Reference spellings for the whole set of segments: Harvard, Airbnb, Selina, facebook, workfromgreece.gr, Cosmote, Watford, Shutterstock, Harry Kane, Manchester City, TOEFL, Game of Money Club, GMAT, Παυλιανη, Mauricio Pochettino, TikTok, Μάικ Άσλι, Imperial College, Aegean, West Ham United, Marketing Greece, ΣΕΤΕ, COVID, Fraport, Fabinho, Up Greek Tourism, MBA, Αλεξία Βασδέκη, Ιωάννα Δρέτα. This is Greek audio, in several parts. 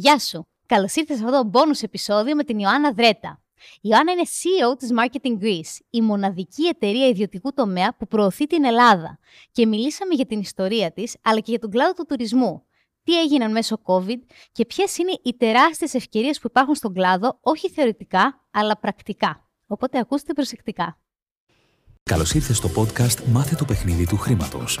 Γεια σου! Καλώς ήρθες σε αυτό το bonus επεισόδιο με την Ιωάννα Δρέτα. Η Ιωάννα είναι CEO της Marketing Greece, η μοναδική εταιρεία ιδιωτικού τομέα που προωθεί την Ελλάδα. Και μιλήσαμε για την ιστορία της, αλλά και για τον κλάδο του τουρισμού. Τι έγιναν μέσω COVID και ποιες είναι οι τεράστιες ευκαιρίες που υπάρχουν στον κλάδο, όχι θεωρητικά, αλλά πρακτικά. Οπότε ακούστε προσεκτικά. Καλώς ήρθες στο podcast «Μάθε το παιχνίδι του χρήματος».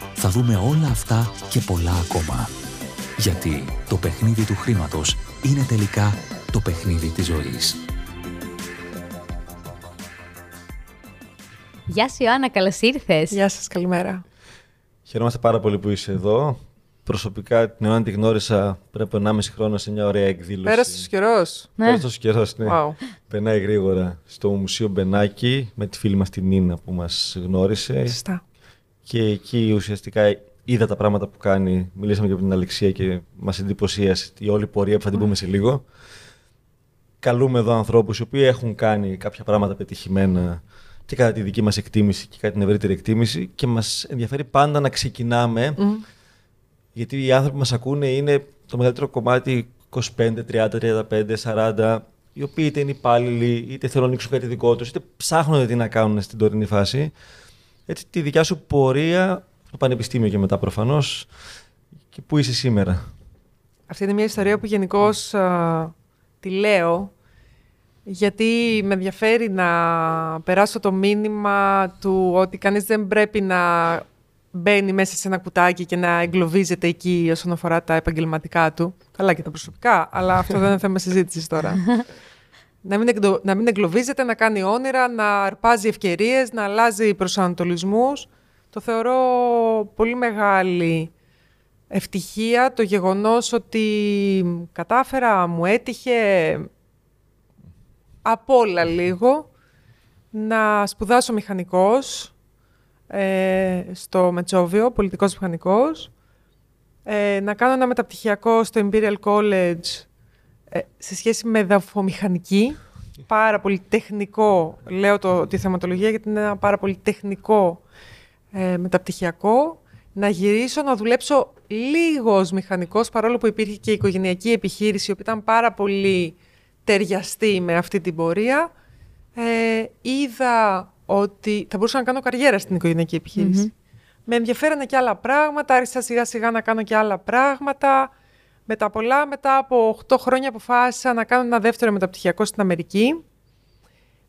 θα δούμε όλα αυτά και πολλά ακόμα. Γιατί το παιχνίδι του χρήματος είναι τελικά το παιχνίδι της ζωής. Γεια σου Ιωάννα, καλώς ήρθες. Γεια σας, καλημέρα. Χαιρόμαστε πάρα πολύ που είσαι εδώ. Προσωπικά την Ιωάννα τη γνώρισα πριν από 1,5 χρόνο σε μια ωραία εκδήλωση. Πέρασε ο καιρός. Ναι. Πέρασε ο καιρός, ναι. Wow. Περνάει γρήγορα. Στο Μουσείο Μπενάκη με τη φίλη μας την Νίνα που μας γνώρισε. Σωστά. Και εκεί ουσιαστικά είδα τα πράγματα που κάνει. Μιλήσαμε και με την Αλεξία και μας εντυπωσίασε η όλη πορεία που θα την πούμε σε λίγο. Καλούμε εδώ ανθρώπους οι οποίοι έχουν κάνει κάποια πράγματα πετυχημένα και κατά τη δική μας εκτίμηση και κατά την ευρύτερη εκτίμηση. Και μας ενδιαφέρει πάντα να ξεκινάμε, γιατί οι άνθρωποι που μας ακούνε είναι το μεγαλύτερο κομμάτι 25, 30, 35, 40, οι οποίοι είτε είναι υπάλληλοι, είτε θέλουν να ανοίξουν κάτι δικό τους, είτε ψάχνουν τι να κάνουν στην τωρινή φάση. Έτσι, τη δικιά σου πορεία, το πανεπιστήμιο και μετά προφανώς, και πού είσαι σήμερα. Αυτή είναι μια ιστορία που γενικώς τη λέω, γιατί με ενδιαφέρει να περάσω το μήνυμα του ότι κανείς δεν πρέπει να μπαίνει μέσα σε ένα κουτάκι και να εγκλωβίζεται εκεί όσον αφορά τα επαγγελματικά του. Καλά και τα προσωπικά, αλλά αυτό δεν είναι θέμα συζήτησης τώρα. Να μην εγκλωβίζεται, να κάνει όνειρα, να αρπάζει ευκαιρίες, να αλλάζει προσανατολισμούς. Το θεωρώ πολύ μεγάλη ευτυχία το γεγονός ότι κατάφερα, μου έτυχε από όλα λίγο να σπουδάσω μηχανικός στο Μετσόβιο, πολιτικός μηχανικός, να κάνω ένα μεταπτυχιακό στο Imperial College σε σχέση με δαφομηχανική, πάρα πολύ τεχνικό, λέω τη θεματολογία γιατί είναι ένα πάρα πολύ τεχνικό μεταπτυχιακό, να γυρίσω να δουλέψω λίγο ως μηχανικός, παρόλο που υπήρχε και η οικογενειακή επιχείρηση, η οποία ήταν πάρα πολύ ταιριαστή με αυτή την πορεία. Είδα ότι θα μπορούσα να κάνω καριέρα στην οικογενειακή επιχείρηση. Με ενδιαφέρανε και άλλα πράγματα, άρχισα σιγά σιγά να κάνω και άλλα πράγματα. Μετά από 8 χρόνια αποφάσισα να κάνω ένα δεύτερο μεταπτυχιακό στην Αμερική,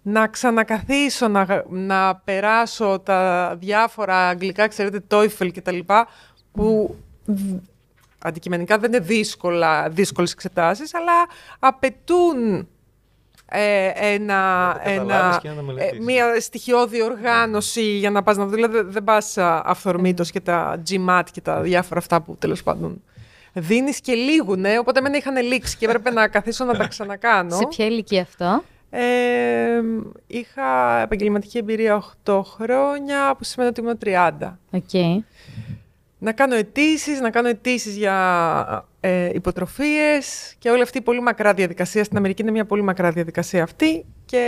να ξανακαθίσω, να περάσω τα διάφορα αγγλικά, ξέρετε, TOEFL και τα λοιπά, που αντικειμενικά δεν είναι δύσκολες εξετάσεις, αλλά απαιτούν μια στοιχειώδη οργάνωση για να πας να δω. Δηλαδή δεν πας αυθορμήτως και τα GMAT και τα διάφορα αυτά που τέλος πάντων δίνεις και λίγουνε, οπότε εμένα είχαν λήξει και έπρεπε να καθίσω να τα ξανακάνω. Σε ποια ηλικία αυτό? Είχα επαγγελματική εμπειρία 8 χρόνια, που σημαίνει ότι ήμουν 30. Okay. Να κάνω αιτήσεις για υποτροφίες και όλη αυτή η πολύ μακρά διαδικασία. Στην Αμερική είναι μια πολύ μακρά διαδικασία αυτή και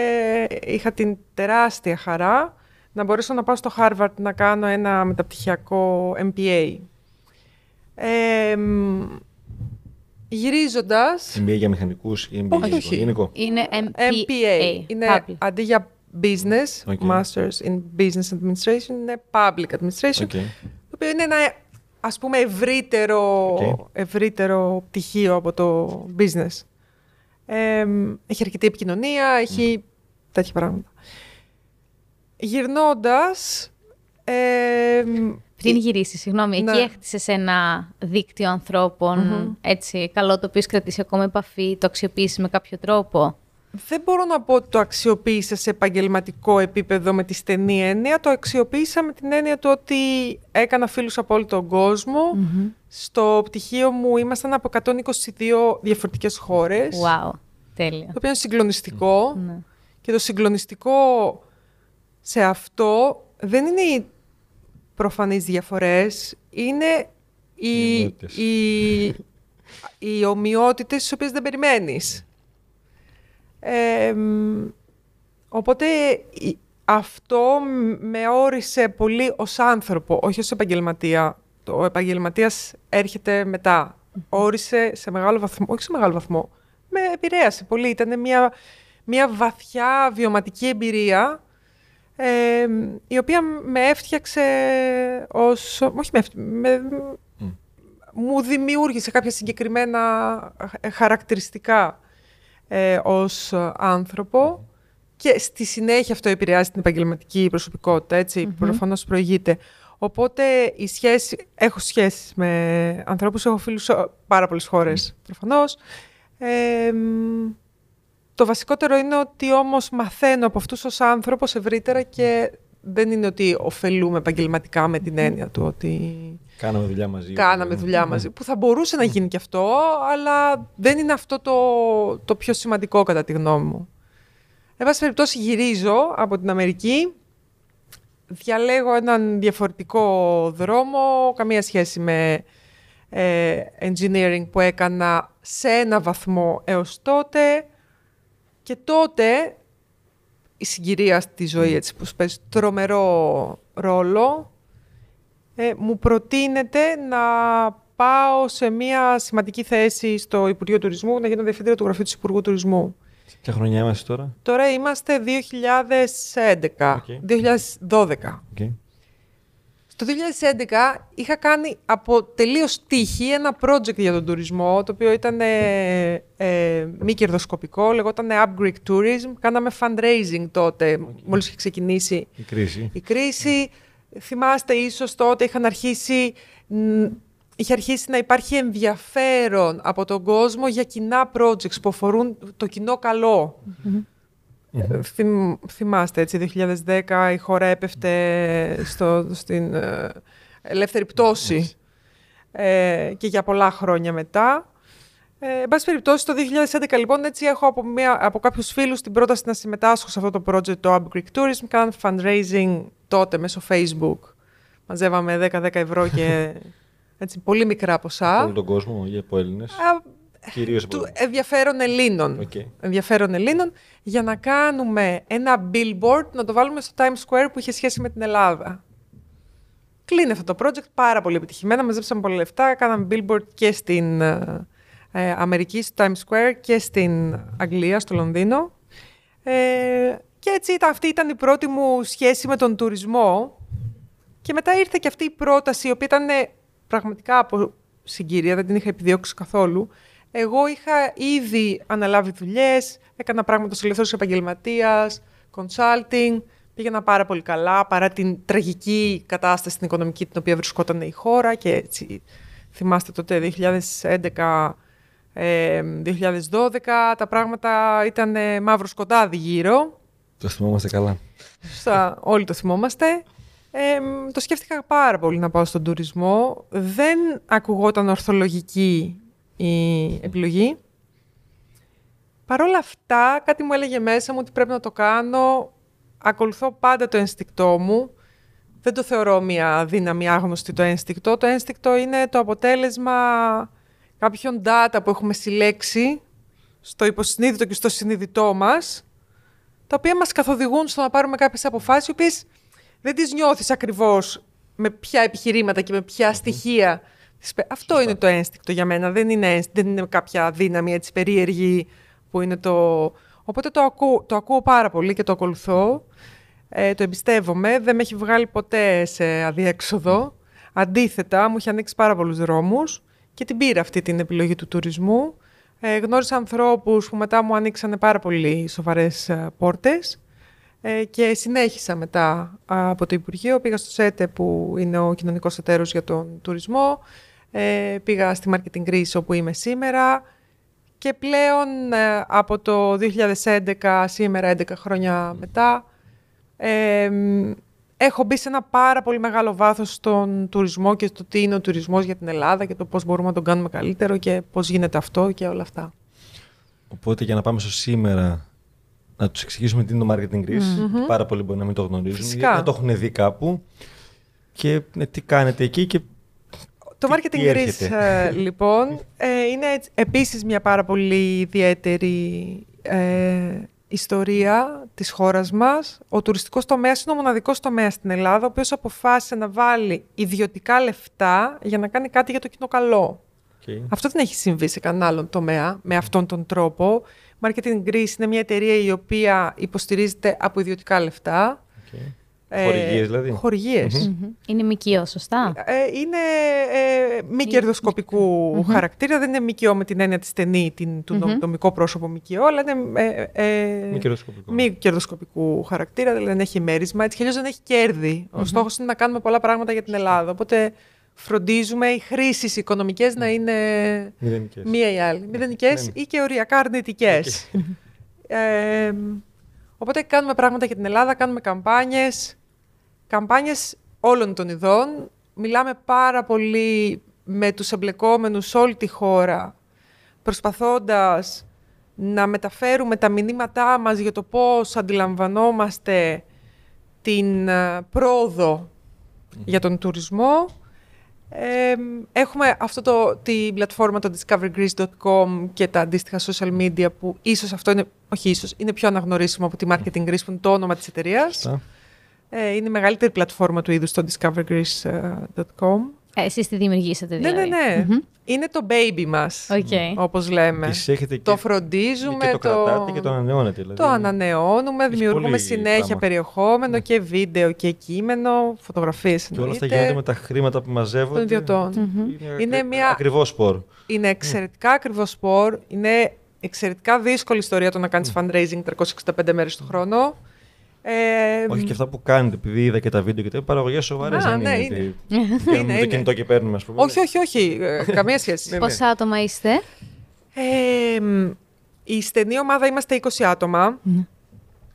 είχα την τεράστια χαρά να μπορέσω να πάω στο Harvard να κάνω ένα μεταπτυχιακό MBA. Γυρίζοντας. MBA για μηχανικούς ή MBA για γενικό? Είναι MBA. Είναι αντί για business, Masters in Business Administration, είναι Public Administration. Το οποίο είναι ένα ας πούμε ευρύτερο πτυχίο από το business. Έχει αρκετή επικοινωνία, έχει τέτοια πράγματα. Γυρνώντας. Πριν γυρίσεις, συγγνώμη, εκεί έχτισες ένα δίκτυο ανθρώπων, έτσι, καλό, το οποίο κρατήσει ακόμα επαφή, το αξιοποίησες με κάποιο τρόπο? Δεν μπορώ να πω ότι το αξιοποίησα σε επαγγελματικό επίπεδο με τη στενή έννοια. Το αξιοποίησα με την έννοια του ότι έκανα φίλους από όλο τον κόσμο. Στο πτυχίο μου ήμασταν από 122 διαφορετικές χώρες. Wow. Τέλεια. Το οποίο είναι συγκλονιστικό. Ναι. Και το συγκλονιστικό σε αυτό δεν είναι οι προφανείς διαφορές, είναι οι ομοιότητες τις οποίες δεν περιμένεις. Οπότε αυτό με όρισε πολύ ως άνθρωπο, όχι ως επαγγελματία. Ο επαγγελματίας έρχεται μετά. Όρισε σε μεγάλο βαθμό, όχι σε μεγάλο βαθμό, με επηρέασε πολύ. Ήταν μια βαθιά βιωματική εμπειρία, η οποία με έφτιαξε ως... Όχι με έφτιαξε, μου δημιούργησε κάποια συγκεκριμένα χαρακτηριστικά ως άνθρωπο και στη συνέχεια αυτό επηρεάζει την επαγγελματική προσωπικότητα, έτσι, προφανώς προηγείται. Οπότε η σχέση, έχω σχέσεις με ανθρώπους, έχω φίλους σε πάρα πολλές χώρες, προφανώς. Το βασικότερο είναι ότι όμως μαθαίνω από αυτούς ως άνθρωπος ευρύτερα και δεν είναι ότι ωφελούμε επαγγελματικά με την έννοια του ότι... Κάναμε δουλειά μαζί. Κάναμε δουλειά μαζί, που θα μπορούσε να γίνει και αυτό, αλλά δεν είναι αυτό το πιο σημαντικό κατά τη γνώμη μου. Εν πάση περιπτώσει γυρίζω από την Αμερική, διαλέγω έναν διαφορετικό δρόμο, καμία σχέση με engineering που έκανα σε ένα βαθμό έως τότε. Και τότε η συγκυρία στη ζωή, έτσι, που παίζει τρομερό ρόλο, μου προτείνεται να πάω σε μια σημαντική θέση στο Υπουργείο Τουρισμού, να γίνω διευθύντρια του Γραφείου του Υπουργού Τουρισμού. Ποια χρονιά είμαστε τώρα? Τώρα είμαστε 2011, okay. 2012. Okay. Στο 2011 είχα κάνει από τελείως τύχη ένα project για τον τουρισμό, το οποίο ήταν μη κερδοσκοπικό, λεγόταν Up Greek Tourism. Κάναμε fundraising τότε, μόλις είχε ξεκινήσει η κρίση. Θυμάστε ίσως τότε είχε αρχίσει να υπάρχει ενδιαφέρον από τον κόσμο για κοινά projects που αφορούν το κοινό καλό. Θυμάστε, έτσι, 2010 η χώρα έπεφτε στην ελεύθερη πτώση και για πολλά χρόνια μετά. Εν πάση περιπτώσει, το 2011 λοιπόν, έτσι, έχω από κάποιους φίλους την πρόταση να συμμετάσχω σε αυτό το project, το Up Greek Tourism. Κάναμε fundraising τότε μέσω Facebook. Μαζεύαμε 10-10 ευρώ και έτσι, πολύ μικρά ποσά. Από τον κόσμο ή από Έλληνες? Του ενδιαφέρον Ελλήνων, για να κάνουμε ένα billboard, να το βάλουμε στο Times Square που είχε σχέση με την Ελλάδα. Κλείνει αυτό το project πάρα πολύ επιτυχημένα, μαζέψαμε πολλά λεφτά, κάναμε billboard και στην Αμερική, στο Times Square, και στην Αγγλία, στο Λονδίνο. Και έτσι αυτή ήταν η πρώτη μου σχέση με τον τουρισμό. Και μετά ήρθε και αυτή η πρόταση, η οποία ήταν πραγματικά από συγκυρία, δεν την είχα επιδιώξει καθόλου. Εγώ είχα ήδη αναλάβει δουλειές, έκανα πράγματα ως ελεύθερος επαγγελματίας, consulting, πήγαινα πάρα πολύ καλά, παρά την τραγική κατάσταση στην οικονομική την οποία βρισκόταν η χώρα. Και έτσι, θυμάστε τότε 2011, 2012, τα πράγματα ήταν μαύρο σκοτάδι γύρω. Το θυμόμαστε καλά. Όλοι το θυμόμαστε. Το σκέφτηκα πάρα πολύ να πάω στον τουρισμό. Δεν ακουγόταν ορθολογική η επιλογή. Παρ' όλα αυτά, κάτι μου έλεγε μέσα μου ότι πρέπει να το κάνω. Ακολουθώ πάντα το ένστικτό μου. Δεν το θεωρώ μια δύναμη άγνωστη το ένστικτο. Το ένστικτο είναι το αποτέλεσμα κάποιων data που έχουμε συλλέξει στο υποσυνείδητο και στο συνειδητό μας, τα οποία μας καθοδηγούν στο να πάρουμε κάποιες αποφάσεις, οι οποίες δεν τις νιώθεις ακριβώς με ποια επιχειρήματα και με ποια στοιχεία. Αυτό είναι το ένστικτο για μένα. Δεν είναι κάποια δύναμη έτσι περίεργη που είναι το... Οπότε το ακούω πάρα πολύ και το ακολουθώ. Το εμπιστεύομαι. Δεν με έχει βγάλει ποτέ σε αδίέξοδο. Αντίθετα, μου είχε ανοίξει πάρα πολλούς δρόμους και την πήρα αυτή την επιλογή του τουρισμού. Γνώρισα ανθρώπους που μετά μου ανοίξανε πάρα πολύ σοβαρές πόρτες. Και συνέχισα μετά από το Υπουργείο. Πήγα στο ΣΕΤΕ, που είναι ο κοινωνικός εταίρος για τον τουρισμό. Πήγα στη Marketing Greece, όπου είμαι σήμερα. Και πλέον από το 2011, σήμερα 11 χρόνια μετά, έχω μπει σε ένα πάρα πολύ μεγάλο βάθος στον τουρισμό και στο τι είναι ο τουρισμός για την Ελλάδα και το πώς μπορούμε να τον κάνουμε καλύτερο και πώς γίνεται αυτό και όλα αυτά. Οπότε για να πάμε στο σήμερα, να τους εξηγήσουμε τι είναι το Marketing Greece. Mm-hmm. Πάρα πολλοί μπορεί να μην το γνωρίζουν, να το έχουν δει κάπου. Και τι κάνετε εκεί και το Marketing Greece, λοιπόν, είναι επίσης μια πάρα πολύ ιδιαίτερη ιστορία της χώρας μας. Ο τουριστικός τομέας είναι ο μοναδικός τομέας στην Ελλάδα, ο οποίος αποφάσισε να βάλει ιδιωτικά λεφτά για να κάνει κάτι για το κοινό καλό. Okay. Αυτό δεν έχει συμβεί σε κανέναν άλλον τομέα με αυτόν τον τρόπο. Marketing Greece είναι μια εταιρεία η οποία υποστηρίζεται από ιδιωτικά λεφτά. Okay. Χορηγίες δηλαδή. Χορηγίες. Mm-hmm. Είναι μικιό, σωστά. Είναι μη κερδοσκοπικού χαρακτήρα. Δεν είναι μικιό με την έννοια τη στενή, του νομικό πρόσωπο μικιό, αλλά είναι μη κερδοσκοπικού χαρακτήρα, δηλαδή δεν έχει μέρισμα. Έτσι, αλλιώς δεν έχει κέρδη. Ο στόχος είναι να κάνουμε πολλά πράγματα για την Ελλάδα. Οπότε φροντίζουμε οι χρήσεις οικονομικές να είναι μία ή άλλη. Μηδενικές ή και οριακά αρνητικές. Οπότε κάνουμε πράγματα για την Ελλάδα, κάνουμε καμπάνιες όλων των ειδών. Μιλάμε πάρα πολύ με τους εμπλεκόμενους σε όλη τη χώρα, προσπαθώντας να μεταφέρουμε τα μηνύματά μας για το πώς αντιλαμβανόμαστε την πρόοδο για τον τουρισμό. Έχουμε αυτό την πλατφόρμα το discovergreece.com και τα αντίστοιχα social media που ίσως αυτό είναι, όχι ίσως, είναι πιο αναγνωρίσιμο από τη Marketing Greece που είναι το όνομα της εταιρείας. Είναι η μεγαλύτερη πλατφόρμα του είδους το discovergreece.com. Εσείς τη δημιουργήσατε δηλαδή. Ναι. Mm-hmm. Είναι το baby μας, όπως λέμε. Το φροντίζουμε. Και το κρατάτε και το ανανεώνετε. Δηλαδή. Το ανανεώνουμε, δημιουργούμε συνέχεια περιεχόμενο και βίντεο και κείμενο, φωτογραφίες. Και όλα αυτά γίνονται με τα χρήματα που μαζεύονται. Των ιδιωτών. Mm-hmm. Είναι μια ακριβό σπορ. Είναι εξαιρετικά ακριβό σπορ. Είναι εξαιρετικά δύσκολη ιστορία το να κάνεις fundraising 365 μέρες του χρόνου. Όχι και αυτά που κάνετε, επειδή είδα και τα βίντεο και τα παραγωγές σοβαρές. Είναι. Παίρνουμε το κινητό και παίρνουμε, ας πούμε. Όχι. Καμία σχέση. Πόσα άτομα είστε? Η στενή ομάδα είμαστε 20 άτομα.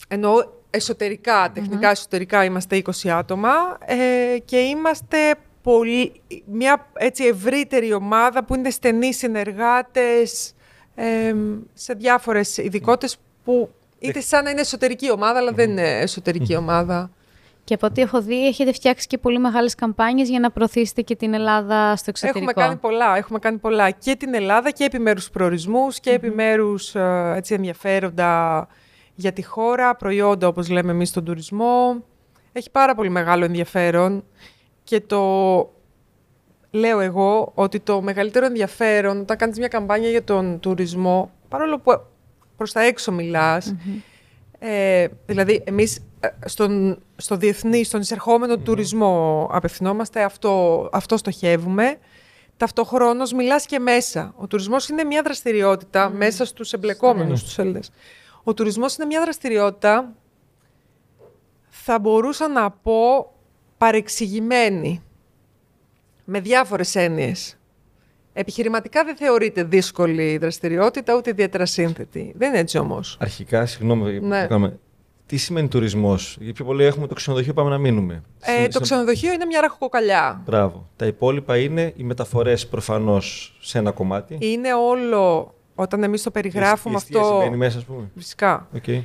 Ενώ εσωτερικά, τεχνικά εσωτερικά είμαστε 20 άτομα. Και είμαστε μια έτσι ευρύτερη ομάδα που είναι στενοί συνεργάτες σε διάφορες ειδικότητες που... Είτε σαν να είναι εσωτερική ομάδα, αλλά δεν είναι εσωτερική ομάδα. Και από ό,τι έχω δει, έχετε φτιάξει και πολύ μεγάλες καμπάνιες για να προωθήσετε και την Ελλάδα στο εξωτερικό. Έχουμε κάνει πολλά. Και την Ελλάδα και επιμέρους προορισμούς και επιμέρους έτσι, ενδιαφέροντα για τη χώρα, προϊόντα όπως λέμε εμείς στον τουρισμό. Έχει πάρα πολύ μεγάλο ενδιαφέρον και το... Λέω εγώ ότι το μεγαλύτερο ενδιαφέρον όταν κάνεις μια καμπάνια για τον τουρισμό, παρόλο που... προς τα έξω μιλάς, δηλαδή εμείς στον εισερχόμενο τουρισμό απευθυνόμαστε, αυτό στοχεύουμε. Ταυτοχρόνως μιλάς και μέσα. Ο τουρισμός είναι μια δραστηριότητα μέσα στους εμπλεκόμενους, στους Έλληνες. Ο τουρισμός είναι μια δραστηριότητα, θα μπορούσα να πω, παρεξηγημένη, με διάφορες έννοιες. Επιχειρηματικά δεν θεωρείται δύσκολη η δραστηριότητα, ούτε ιδιαίτερα σύνθετη. Δεν είναι έτσι όμως. Αρχικά, συγγνώμη, τι σημαίνει τουρισμός? Γιατί πιο πολύ έχουμε το ξενοδοχείο, πάμε να μείνουμε. Το ξενοδοχείο είναι μια ραχοκοκαλιά. Μπράβο. Τα υπόλοιπα είναι οι μεταφορές προφανώς σε ένα κομμάτι. Είναι όλο, όταν εμείς το περιγράφουμε αυτό. Τι σημαίνει μέσα, ας πούμε. Φυσικά. Okay.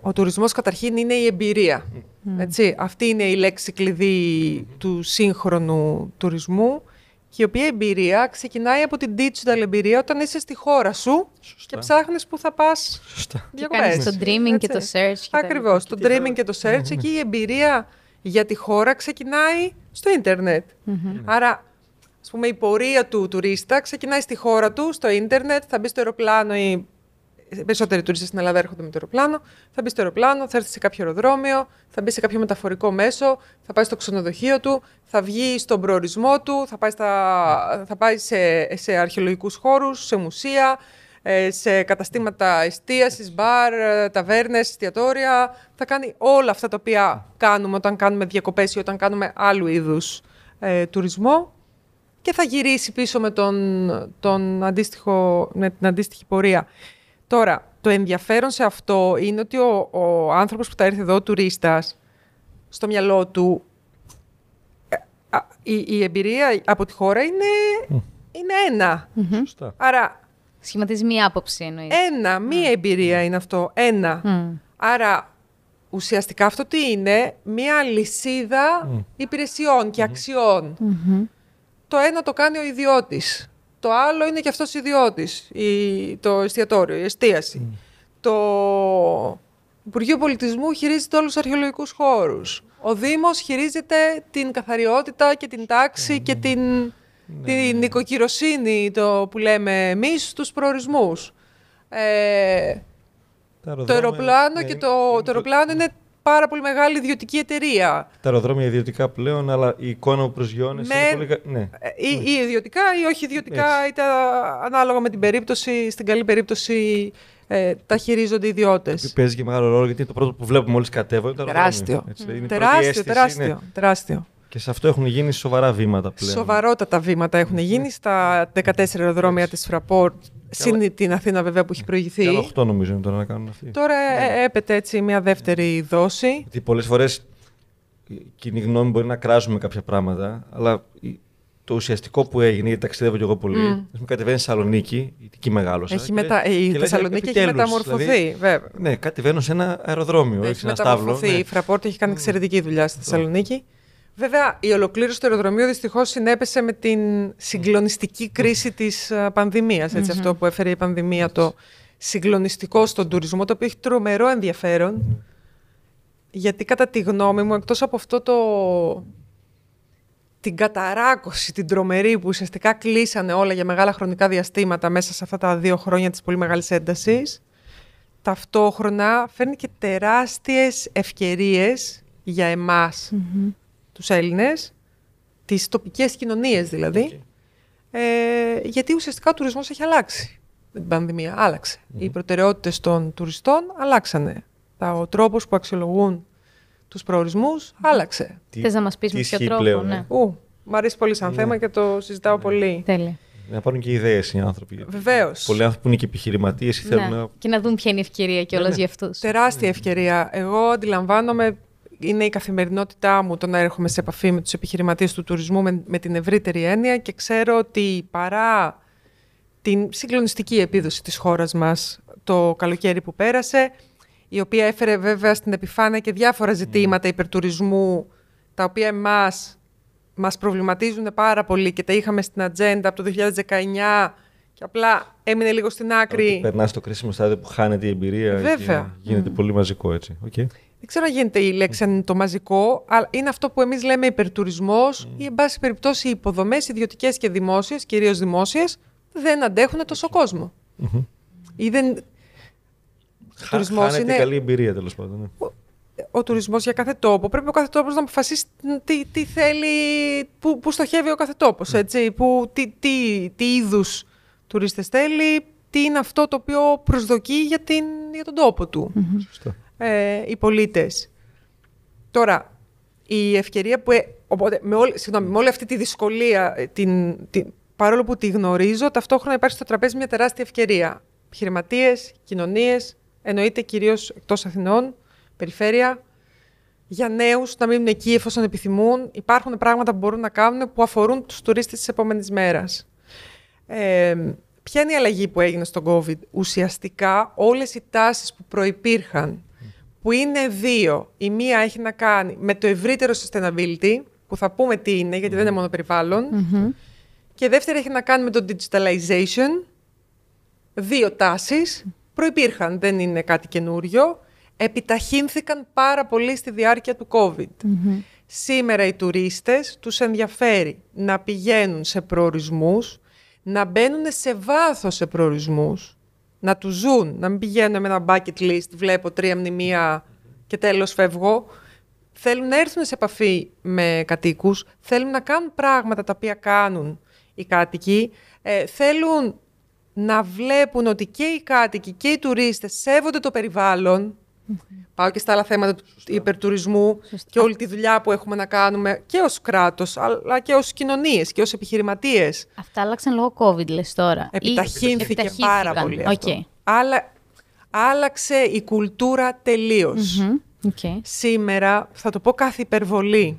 Ο τουρισμός καταρχήν είναι η εμπειρία. Έτσι. Αυτή είναι η λέξη κλειδί του σύγχρονου τουρισμού. Και η οποία εμπειρία ξεκινάει από την digital εμπειρία όταν είσαι στη χώρα σου. Σωστά. Και ψάχνεις που θα πας διακοπές. Κάνεις το dreaming και το search. Ακριβώς, το dreaming και το search. Εκεί η εμπειρία για τη χώρα ξεκινάει στο ίντερνετ. Άρα, ας πούμε, η πορεία του τουρίστα ξεκινάει στη χώρα του, στο ίντερνετ, θα μπει στο αεροπλάνο. Οι περισσότεροι τουρίστες στην Ελλάδα έρχονται με το αεροπλάνο. Θα μπει στο αεροπλάνο, θα έρθει σε κάποιο αεροδρόμιο, θα μπει σε κάποιο μεταφορικό μέσο, θα πάει στο ξενοδοχείο του, θα βγει στον προορισμό του, θα πάει σε αρχαιολογικούς χώρους, σε μουσεία, σε καταστήματα εστίασης, μπαρ, ταβέρνες, εστιατόρια. Θα κάνει όλα αυτά τα οποία κάνουμε όταν κάνουμε διακοπές ή όταν κάνουμε άλλου είδους τουρισμό και θα γυρίσει πίσω με την αντίστοιχη πορεία. Τώρα, το ενδιαφέρον σε αυτό είναι ότι ο άνθρωπος που θα έρθει εδώ, ο τουρίστας, στο μυαλό του, η εμπειρία από τη χώρα είναι ένα. Άρα, Σχηματίζει μία άποψη εννοείς. Μία εμπειρία είναι αυτό. Άρα ουσιαστικά αυτό τι είναι? Μία λυσίδα υπηρεσιών και αξιών. Το ένα το κάνει ο ιδιώτης. Το άλλο είναι και αυτός ιδιώτης. Το εστιατόριο, η εστίαση. Το Υπουργείο Πολιτισμού χειρίζεται όλους τους αρχαιολογικούς χώρους. Ο Δήμος χειρίζεται την καθαριότητα και την τάξη και την οικοκυροσύνη, το που λέμε εμείς, στους προορισμούς. Το αεροπλάνο και το αεροπλάνο είναι πάρα πολύ μεγάλη ιδιωτική εταιρεία. Τα αεροδρόμια ιδιωτικά πλέον, αλλά η εικόνα που προσγειώνεσαι είναι πολύ... Ή ιδιωτικά ή όχι ιδιωτικά, είτε ανάλογα με την περίπτωση, στην καλή περίπτωση... τα χειρίζονται οι ιδιώτες. Παίζει και μεγάλο ρόλο, γιατί το πρώτο που βλέπουμε μόλις κατέβω είναι το αεροδρόμιο. Τεράστιο. Και σε αυτό έχουν γίνει σοβαρά βήματα πλέον. Σοβαρότατα βήματα έχουν γίνει στα 14 αεροδρόμια της Fraport, συν την Αθήνα βέβαια που έχει προηγηθεί. Καλά 8 νομίζω είναι τώρα να κάνουν αυτοί. Τώρα έπεται έτσι μια δεύτερη δόση. Γιατί πολλές φορές η κοινή γνώμη μπορεί να κράζουμε κάποια πράγματα, αλλά το ουσιαστικό που έγινε, γιατί ταξιδεύω κι εγώ πολύ, κατεβαίνει στη Θεσσαλονίκη, εκεί μεγάλωσα. Η Θεσσαλονίκη έχει μεταμορφωθεί, δηλαδή, βέβαια. Ναι, κατεβαίνω σε ένα αεροδρόμιο. Έχει μεταμορφωθεί. Η Fraport έχει κάνει εξαιρετική δουλειά στη Θεσσαλονίκη. Βέβαια, η ολοκλήρωση του αεροδρομίου δυστυχώς συνέπεσε με την συγκλονιστική κρίση της πανδημίας. Αυτό που έφερε η πανδημία, το συγκλονιστικό στον τουρισμό, το οποίο έχει τρομερό ενδιαφέρον. Γιατί κατά τη γνώμη μου, εκτός από αυτό την καταράκωση, την τρομερή, που ουσιαστικά κλείσανε όλα για μεγάλα χρονικά διαστήματα μέσα σε αυτά τα 2 χρόνια της πολύ μεγάλης έντασης, ταυτόχρονα φέρνει και τεράστιες ευκαιρίες για εμάς, τους Έλληνες, τις τοπικές κοινωνίες δηλαδή, γιατί ουσιαστικά ο τουρισμός έχει αλλάξει. Την πανδημία άλλαξε. Οι προτεραιότητες των τουριστών αλλάξανε. Ο τρόπος που αξιολογούν τους προορισμούς άλλαξε. Θες να μας πεις με ποιο τρόπο? Πλέον, ναι. Μ' αρέσει πολύ σαν θέμα και το συζητάω πολύ. Τέλεια. Να πάρουν και ιδέες οι άνθρωποι. Βεβαίως. Πολλοί άνθρωποι που είναι και επιχειρηματίες θέλουν να... Και να δουν ποια είναι η ευκαιρία κιόλας για αυτούς. Τεράστια ευκαιρία. Εγώ αντιλαμβάνομαι, είναι η καθημερινότητά μου το να έρχομαι σε επαφή με τους επιχειρηματίες του τουρισμού με την ευρύτερη έννοια, και ξέρω ότι παρά την συγκλονιστική επίδοση της χώρας μας το καλοκαίρι που πέρασε, η οποία έφερε βέβαια στην επιφάνεια και διάφορα ζητήματα υπερτουρισμού, τα οποία μας προβληματίζουν πάρα πολύ και τα είχαμε στην ατζέντα από το 2019 και απλά έμεινε λίγο στην άκρη. Ότι περνάς στο κρίσιμο στάδιο που χάνεται η εμπειρία. Βέβαια. Και γίνεται πολύ μαζικό έτσι. Δεν ξέρω αν γίνεται η λέξη αν είναι το μαζικό, αλλά είναι αυτό που εμείς λέμε υπερτουρισμός ή εν πάση περιπτώσει οι υποδομές ιδιωτικές και δημόσιες, κυρίως δημόσιες, δεν αντέχουν τόσο κόσμο. Ή δεν... Χάνεται είναι... καλή εμπειρία τέλος πάντων. Ο τουρισμός για κάθε τόπο. Πρέπει ο κάθε τόπος να αποφασίσει τι θέλει, πού στοχεύει ο κάθε τόπος. Τι είδους τουρίστες θέλει, τι είναι αυτό το οποίο προσδοκεί για τον τόπο του. Οι πολίτες. Τώρα, η ευκαιρία που... Οπότε, με όλη αυτή τη δυσκολία, παρόλο που τη γνωρίζω, ταυτόχρονα υπάρχει στο τραπέζι μια τεράστια ευκαιρία. Επιχειρηματίες, κοινωνίες... Εννοείται κυρίως εκτός Αθηνών, περιφέρεια, για νέους να μείνουν εκεί εφόσον επιθυμούν. Υπάρχουν πράγματα που μπορούν να κάνουν που αφορούν τους τουρίστες της επόμενης μέρας. Ποια είναι η αλλαγή που έγινε στον COVID? Ουσιαστικά όλες οι τάσεις που προϋπήρχαν, που είναι 2, η μία έχει να κάνει με το ευρύτερο sustainability, που θα πούμε τι είναι, γιατί δεν είναι μόνο περιβάλλον, και η δεύτερη έχει να κάνει με το digitalization, 2 τάσεις. Προϋπήρχαν, δεν είναι κάτι καινούριο, επιταχύνθηκαν πάρα πολύ στη διάρκεια του COVID. Σήμερα οι τουρίστες τους ενδιαφέρει να πηγαίνουν σε προορισμούς, να μπαίνουν σε βάθος σε προορισμούς, να τους ζουν, να μην πηγαίνουν με ένα bucket list, βλέπω 3 μνημεία και τέλος φεύγω. Θέλουν να έρθουν σε επαφή με κατοίκους, θέλουν να κάνουν πράγματα τα οποία κάνουν οι κάτοικοι, θέλουν... να βλέπουν ότι και οι κάτοικοι και οι τουρίστες σέβονται το περιβάλλον. Πάω και στα άλλα θέματα του υπερτουρισμού και όλη τη δουλειά που έχουμε να κάνουμε και ως κράτος, αλλά και ως κοινωνίες και ως επιχειρηματίες. Αυτά άλλαξαν λόγω COVID, λες τώρα. Επιταχύνθηκε πάρα πολύ αυτό. Αλλά άλλαξε η κουλτούρα τελείως. Σήμερα, θα το πω κάθε υπερβολή,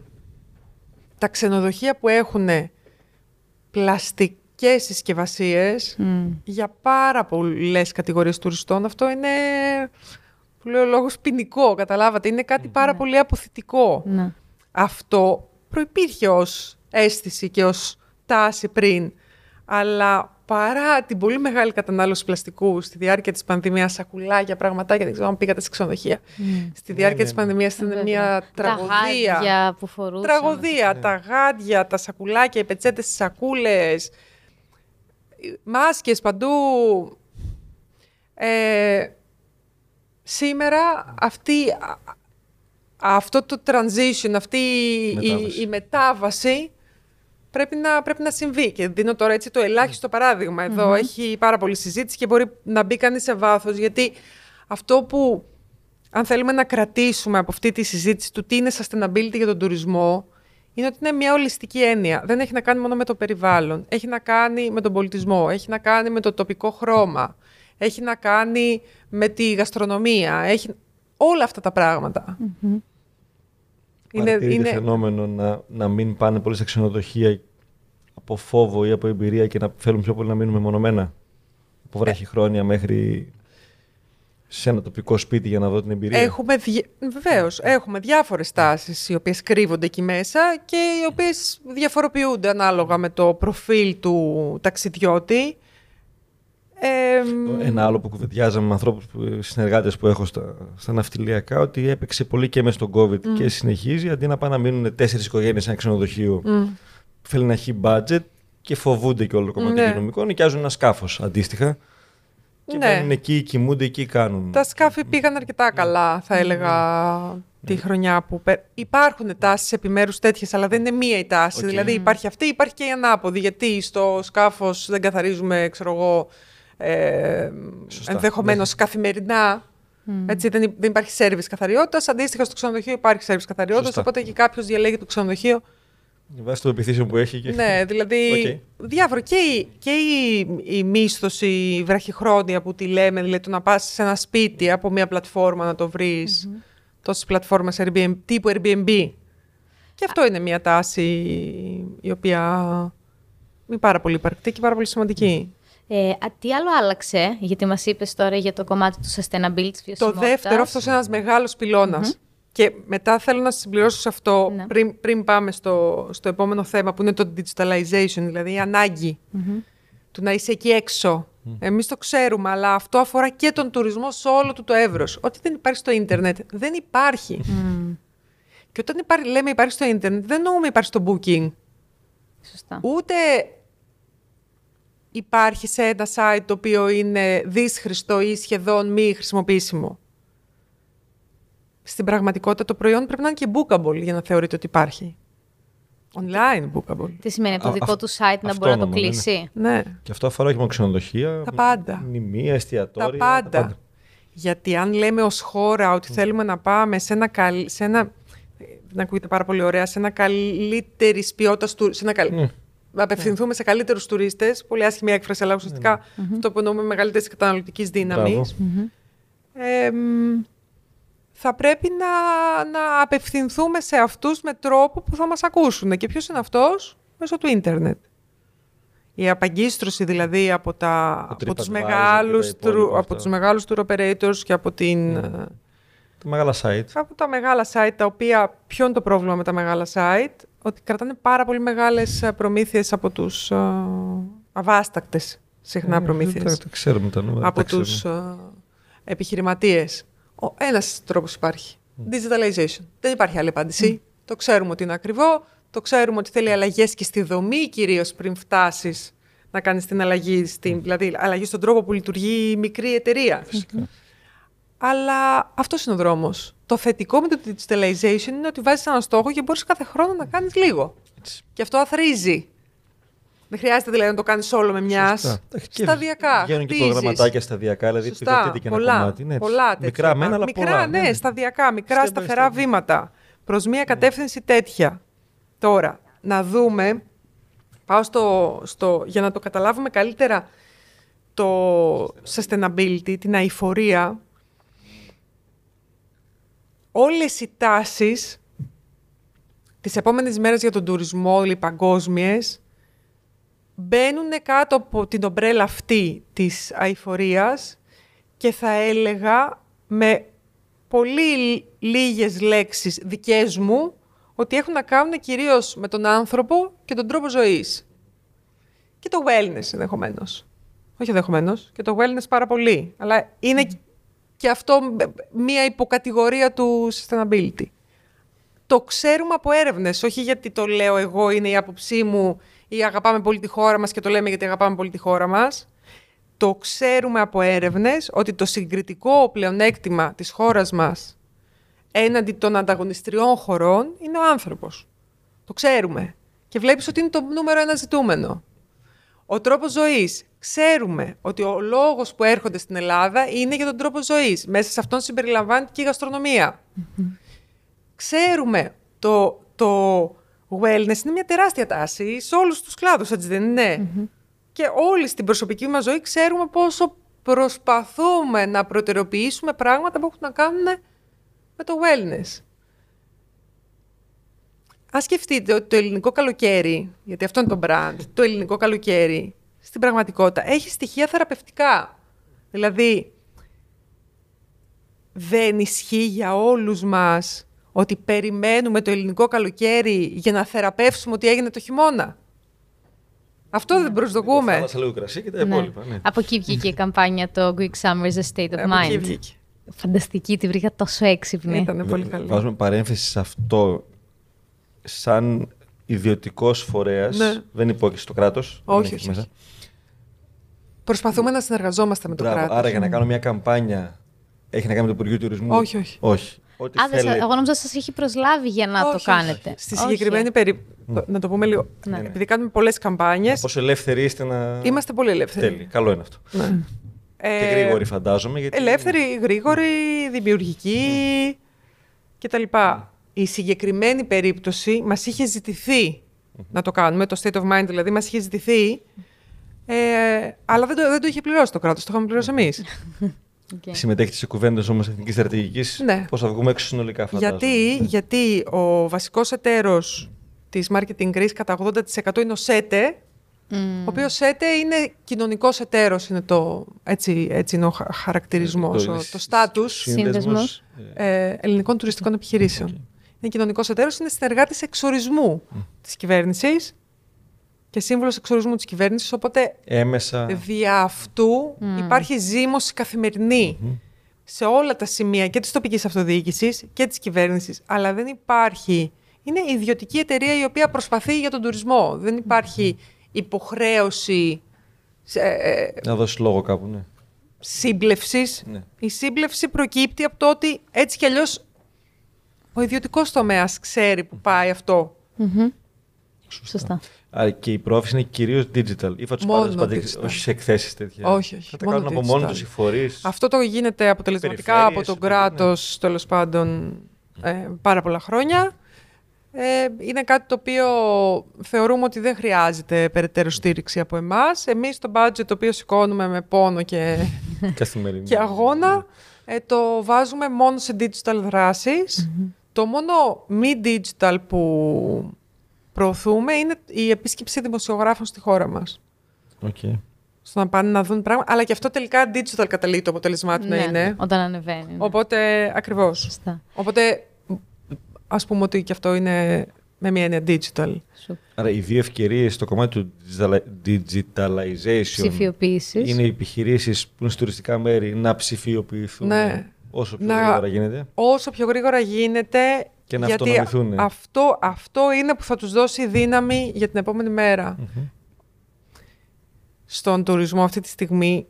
τα ξενοδοχεία που έχουν πλαστικά και συσκευασίες για πάρα πολλές κατηγορίες τουριστών. Αυτό είναι, που λέω, λόγος ποινικό, καταλάβατε. Είναι κάτι πάρα πολύ αποθητικό. Ναι. Αυτό προϋπήρχε ως αίσθηση και ως τάση πριν, αλλά παρά την πολύ μεγάλη κατανάλωση πλαστικού στη διάρκεια της πανδημίας, σακουλάκια, πραγματάκια, δεν ξέρω αν πήγατε σε ξενοδοχεία. Στη διάρκεια της πανδημίας ήταν μια τραγωδία. Τα γάντια που φορούσαμε. Τραγωδία, τα γάντια, τα σακουλάκια, οι πετσέτες στις σακούλες, μάσκες παντού. Σήμερα αυτό το transition, αυτή η μετάβαση πρέπει να συμβεί. Και δίνω τώρα έτσι το ελάχιστο παράδειγμα. Εδώ έχει πάρα πολλή συζήτηση και μπορεί να μπει κανείς σε βάθος, γιατί αυτό που αν θέλουμε να κρατήσουμε από αυτή τη συζήτηση του τι είναι sustainability για τον τουρισμό, είναι ότι είναι μια ολιστική έννοια. Δεν έχει να κάνει μόνο με το περιβάλλον. Έχει να κάνει με τον πολιτισμό, έχει να κάνει με το τοπικό χρώμα, έχει να κάνει με τη γαστρονομία, έχει όλα αυτά τα πράγματα. Είναι φαινόμενο να μην πάνε πολύ σε ξενοδοχεία από φόβο ή από εμπειρία και να θέλουν πιο πολύ να μείνουν μεμονωμένα. Από βραχυχρόνια μέχρι σε ένα τοπικό σπίτι για να δω την εμπειρία. Βεβαίως, έχουμε διάφορες τάσεις οι οποίες κρύβονται εκεί μέσα και οι οποίες διαφοροποιούνται ανάλογα με το προφίλ του ταξιδιώτη. Ένα άλλο που κουβεντιάζαμε με ανθρώπους, συνεργάτες που έχω στα ναυτιλιακά, ότι έπαιξε πολύ και μέσα στον COVID και συνεχίζει. Αντί να πάνε να μείνουν 4 οικογένειες σε ένα ξενοδοχείο, θέλει να έχει budget και φοβούνται και όλο το κομμάτι οικονομικό, νοικιάζουν ένα σκάφος αντίστοιχα. Και μένουν εκεί, κοιμούνται εκεί, κάνουν. Τα σκάφη πήγαν αρκετά καλά, θα έλεγα, τη χρονιά που. Υπάρχουν τάσεις επιμέρους τέτοιες, αλλά δεν είναι μία η τάση. Δηλαδή υπάρχει αυτή, υπάρχει και η ανάποδη. Γιατί στο σκάφος δεν καθαρίζουμε, ξέρω εγώ, ενδεχομένως καθημερινά. Έτσι, δεν υπάρχει σέρβις καθαριότητας. Αντίστοιχα, στο ξενοδοχείο υπάρχει σέρβις καθαριότητας. Οπότε και κάποιος διαλέγει το ξενοδοχείο. Βάσει των επιθύσεων που έχει. Και... Ναι, δηλαδή διάφορο. Και η μίσθωση βραχυχρόνια που τη λέμε, δηλαδή το να πας σε ένα σπίτι από μια πλατφόρμα να το βρεις, τόσες πλατφόρμες τύπου Airbnb. Και αυτό είναι μια τάση η οποία είναι πάρα πολύ υπαρκτή και πάρα πολύ σημαντική. Τι άλλο άλλαξε, γιατί μας είπες τώρα για το κομμάτι του sustainability, της βιωσιμότητας. Το δεύτερο, αυτός είναι ένας μεγάλος πυλώνας. Και μετά θέλω να συμπληρώσω σε αυτό, πριν πάμε στο επόμενο θέμα, που είναι το digitalization, δηλαδή η ανάγκη του να είσαι εκεί έξω. Εμείς το ξέρουμε, αλλά αυτό αφορά και τον τουρισμό σε όλο του το εύρος. Ό,τι δεν υπάρχει στο ίντερνετ, δεν υπάρχει. Και όταν λέμε υπάρχει στο ίντερνετ, δεν εννοούμε υπάρχει στο booking. Σωστά. Ούτε υπάρχει σε ένα site το οποίο είναι δύσχρηστο ή σχεδόν μη χρησιμοποιήσιμο. Στην πραγματικότητα το προϊόν πρέπει να είναι και bookable για να θεωρείται ότι υπάρχει. Online bookable. Τι σημαίνει από το δικό του site να μπορεί να το κλείσει. Ναι. Και αυτό αφορά όχι μόνο ξενοδοχεία, τα πάντα. Μνημεία, εστιατόρια. Τα πάντα. Γιατί αν λέμε ως χώρα ότι θέλουμε να πάμε σε ένα να ακούγεται πάρα πολύ ωραία, σε ένα καλύτερης ποιότητας τουρισμό. Να απευθυνθούμε σε καλύτερους τουρίστες. Πολύ άσχημη έκφραση, αλλά ουσιαστικά αυτό που εννοούμε μεγαλύτερης καταναλωτικής δύναμης. Θα πρέπει να απευθυνθούμε σε αυτούς με τρόπο που θα μας ακούσουν. Και ποιος είναι αυτός? Μέσω του ίντερνετ. Η απαγκίστρωση δηλαδή από τους μεγάλους tour operators και από τα μεγάλα site. Από τα μεγάλα site, τα οποία, ποιο είναι το πρόβλημα με τα μεγάλα site? Ότι κρατάνε πάρα πολύ μεγάλες προμήθειες από τους αβάστακτες συχνά προμήθειες. Από τους επιχειρηματίες. Ένας τρόπος υπάρχει. Digitalization. Δεν υπάρχει άλλη απάντηση. Το ξέρουμε ότι είναι ακριβό. Το ξέρουμε ότι θέλει αλλαγές και στη δομή, κυρίως πριν φτάσεις να κάνεις την αλλαγή. Δηλαδή, αλλαγή στον τρόπο που λειτουργεί η μικρή εταιρεία. Αλλά αυτός είναι ο δρόμος. Το θετικό με το digitalization είναι ότι βάζεις έναν στόχο και μπορείς κάθε χρόνο να κάνεις λίγο. Και αυτό αθροίζει. Δεν χρειάζεται δηλαδή να το κάνεις όλο με μιας. Σταδιακά. Βγαίνουν και προγραμματάκια σταδιακά, δηλαδή πηγαίνετε και ένα κομμάτι. Ναι, πολλά τέτοια. Μικρά μένα, αλλά πολλά. Ναι, σταδιακά, μικρά σταθερά βήματα. Προς μια κατεύθυνση τέτοια. Τώρα, να δούμε. Πάω για να το καταλάβουμε καλύτερα το sustainability, την αειφορία. Όλες οι τάσεις τις επόμενες μέρες για τον τουρισμό, οι παγκόσμιες, μπαίνουν κάτω από την ομπρέλα αυτή της αειφορίας και θα έλεγα με πολύ λίγες λέξεις δικές μου ότι έχουν να κάνουν κυρίως με τον άνθρωπο και τον τρόπο ζωής. Και το wellness ενδεχομένως. Όχι ενδεχομένως, και το wellness πάρα πολύ. Αλλά είναι και αυτό μία υποκατηγορία του sustainability. Το ξέρουμε από έρευνες, όχι γιατί το λέω εγώ, είναι η άποψή μου ή αγαπάμε πολύ τη χώρα μας και το λέμε γιατί αγαπάμε πολύ τη χώρα μας. Το ξέρουμε από έρευνες ότι το συγκριτικό πλεονέκτημα της χώρας μας έναντι των ανταγωνιστριών χωρών είναι ο άνθρωπος. Το ξέρουμε. Και βλέπεις ότι είναι το νούμερο ένα ζητούμενο. Ο τρόπος ζωής. Ξέρουμε ότι ο λόγος που έρχονται στην Ελλάδα είναι για τον τρόπο ζωής. Μέσα σε αυτόν συμπεριλαμβάνεται και η γαστρονομία. Mm-hmm. Ξέρουμε το wellness είναι μια τεράστια τάση σε όλους τους κλάδους, έτσι δεν είναι. Mm-hmm. Και όλοι στην προσωπική μας ζωή ξέρουμε πόσο προσπαθούμε να προτεραιοποιήσουμε πράγματα που έχουν να κάνουν με το wellness. Ας σκεφτείτε ότι το ελληνικό καλοκαίρι, γιατί αυτό είναι το brand, το ελληνικό καλοκαίρι, στην πραγματικότητα έχει στοιχεία θεραπευτικά. Δηλαδή, δεν ισχύει για όλους μας ότι περιμένουμε το ελληνικό καλοκαίρι για να θεραπεύσουμε ότι έγινε το χειμώνα. Αυτό δεν προσδοκούμε. Θάλασσα, λίγο κρασί και τα υπόλοιπα. Ναι. Από εκεί βγήκε η καμπάνια το Greek Summer is a State of Mind. Φανταστική, τη βρήκα τόσο έξυπνη. Ήτανε πολύ καλή. Βάζουμε παρένθεση σε αυτό. Σαν ιδιωτικός φορέας, ναι. Δεν υπόκειται στο κράτος. Όχι. Μέσα. Προσπαθούμε να συνεργαζόμαστε με το κράτος. Άρα για να κάνω μια καμπάνια έχει να κάνει με το Υπουργείο Τουρισμού. Όχι. Εγώ νόμιζα σας έχει προσλάβει για να το κάνετε. Στη συγκεκριμένη περίπτωση. Να το πούμε λίγο. Ναι. Επειδή κάνουμε πολλές καμπάνιες. Πόσο ελεύθεροι είστε να. Είμαστε πολύ ελεύθεροι. Τέλει. Καλό είναι αυτό. Ναι. Και γρήγοροι, φαντάζομαι. Γιατί... Ελεύθεροι, γρήγοροι, δημιουργικοί κτλ. Η συγκεκριμένη περίπτωση μας είχε ζητηθεί να το κάνουμε, το state of mind δηλαδή, μας είχε ζητηθεί, αλλά δεν το είχε πληρώσει το κράτος, το είχαμε πληρώσει εμείς. Okay. Συμμετέχετε σε κουβέντες όμως εθνικής στρατηγικής, ναι. Πώς θα βγούμε έξω συνολικά φαντάζομαι. Γιατί ο βασικός εταίρος της Marketing Greece κατά 80% είναι ο ΣΕΤΕ, ο οποίος ΣΕΤΕ είναι κοινωνικός εταίρος, είναι το, έτσι είναι ο χαρακτηρισμός, το στάτους ελληνικών τουριστικών επιχειρήσεων. Okay. Είναι κοινωνικός εταίρος, είναι συνεργάτης εξορισμού της κυβέρνησης και σύμβουλος εξορισμού της κυβέρνησης, οπότε δι' αυτού υπάρχει ζήμωση καθημερινή σε όλα τα σημεία και της τοπικής αυτοδιοίκησης και της κυβέρνησης, αλλά δεν υπάρχει, είναι ιδιωτική εταιρεία η οποία προσπαθεί για τον τουρισμό, δεν υπάρχει υποχρέωση να δώσει λόγο κάπου, ναι. Σύμπλευσης. Ναι. Η σύμπλευση προκύπτει από το ότι έτσι κι αλλιώς ο ιδιωτικός τομέας ξέρει που πάει αυτό. Mm-hmm. Σωστά. Άρα και η πρόφηση είναι κυρίως digital. Ή θα τους παραδείξεις, όχι σε εκθέσεις τέτοια. Όχι. Θα τα κάνουν από μόνο τους οι φορείς. Αυτό το γίνεται αποτελεσματικά από το κράτος, ναι. Τέλος πάντων, πάρα πολλά χρόνια. Είναι κάτι το οποίο θεωρούμε ότι δεν χρειάζεται περαιτέρω στήριξη από εμάς. Εμείς το budget το οποίο σηκώνουμε με πόνο και αγώνα, το βάζουμε μόνο σε digital δράσεις. Mm-hmm. Το μόνο μη digital που προωθούμε είναι η επίσκεψη δημοσιογράφων στη χώρα μας. Okay. Στο να πάνε να δουν πράγματα. Αλλά και αυτό τελικά digital καταλήγει το αποτέλεσμά του να είναι. Όταν ανεβαίνει. Ναι. Οπότε, ακριβώς. Σωστά. Οπότε, ας πούμε ότι και αυτό είναι με μία έννοια digital. Άρα οι δύο ευκαιρίες στο κομμάτι του digitalization είναι οι επιχειρήσεις που είναι τουριστικά μέρη να ψηφιοποιηθούν, ναι. Όσο πιο γρήγορα γίνεται. Όσο πιο γρήγορα γίνεται και να αυτονομηθούν. Αυτό είναι που θα τους δώσει δύναμη για την επόμενη μέρα. Mm-hmm. Στον τουρισμό αυτή τη στιγμή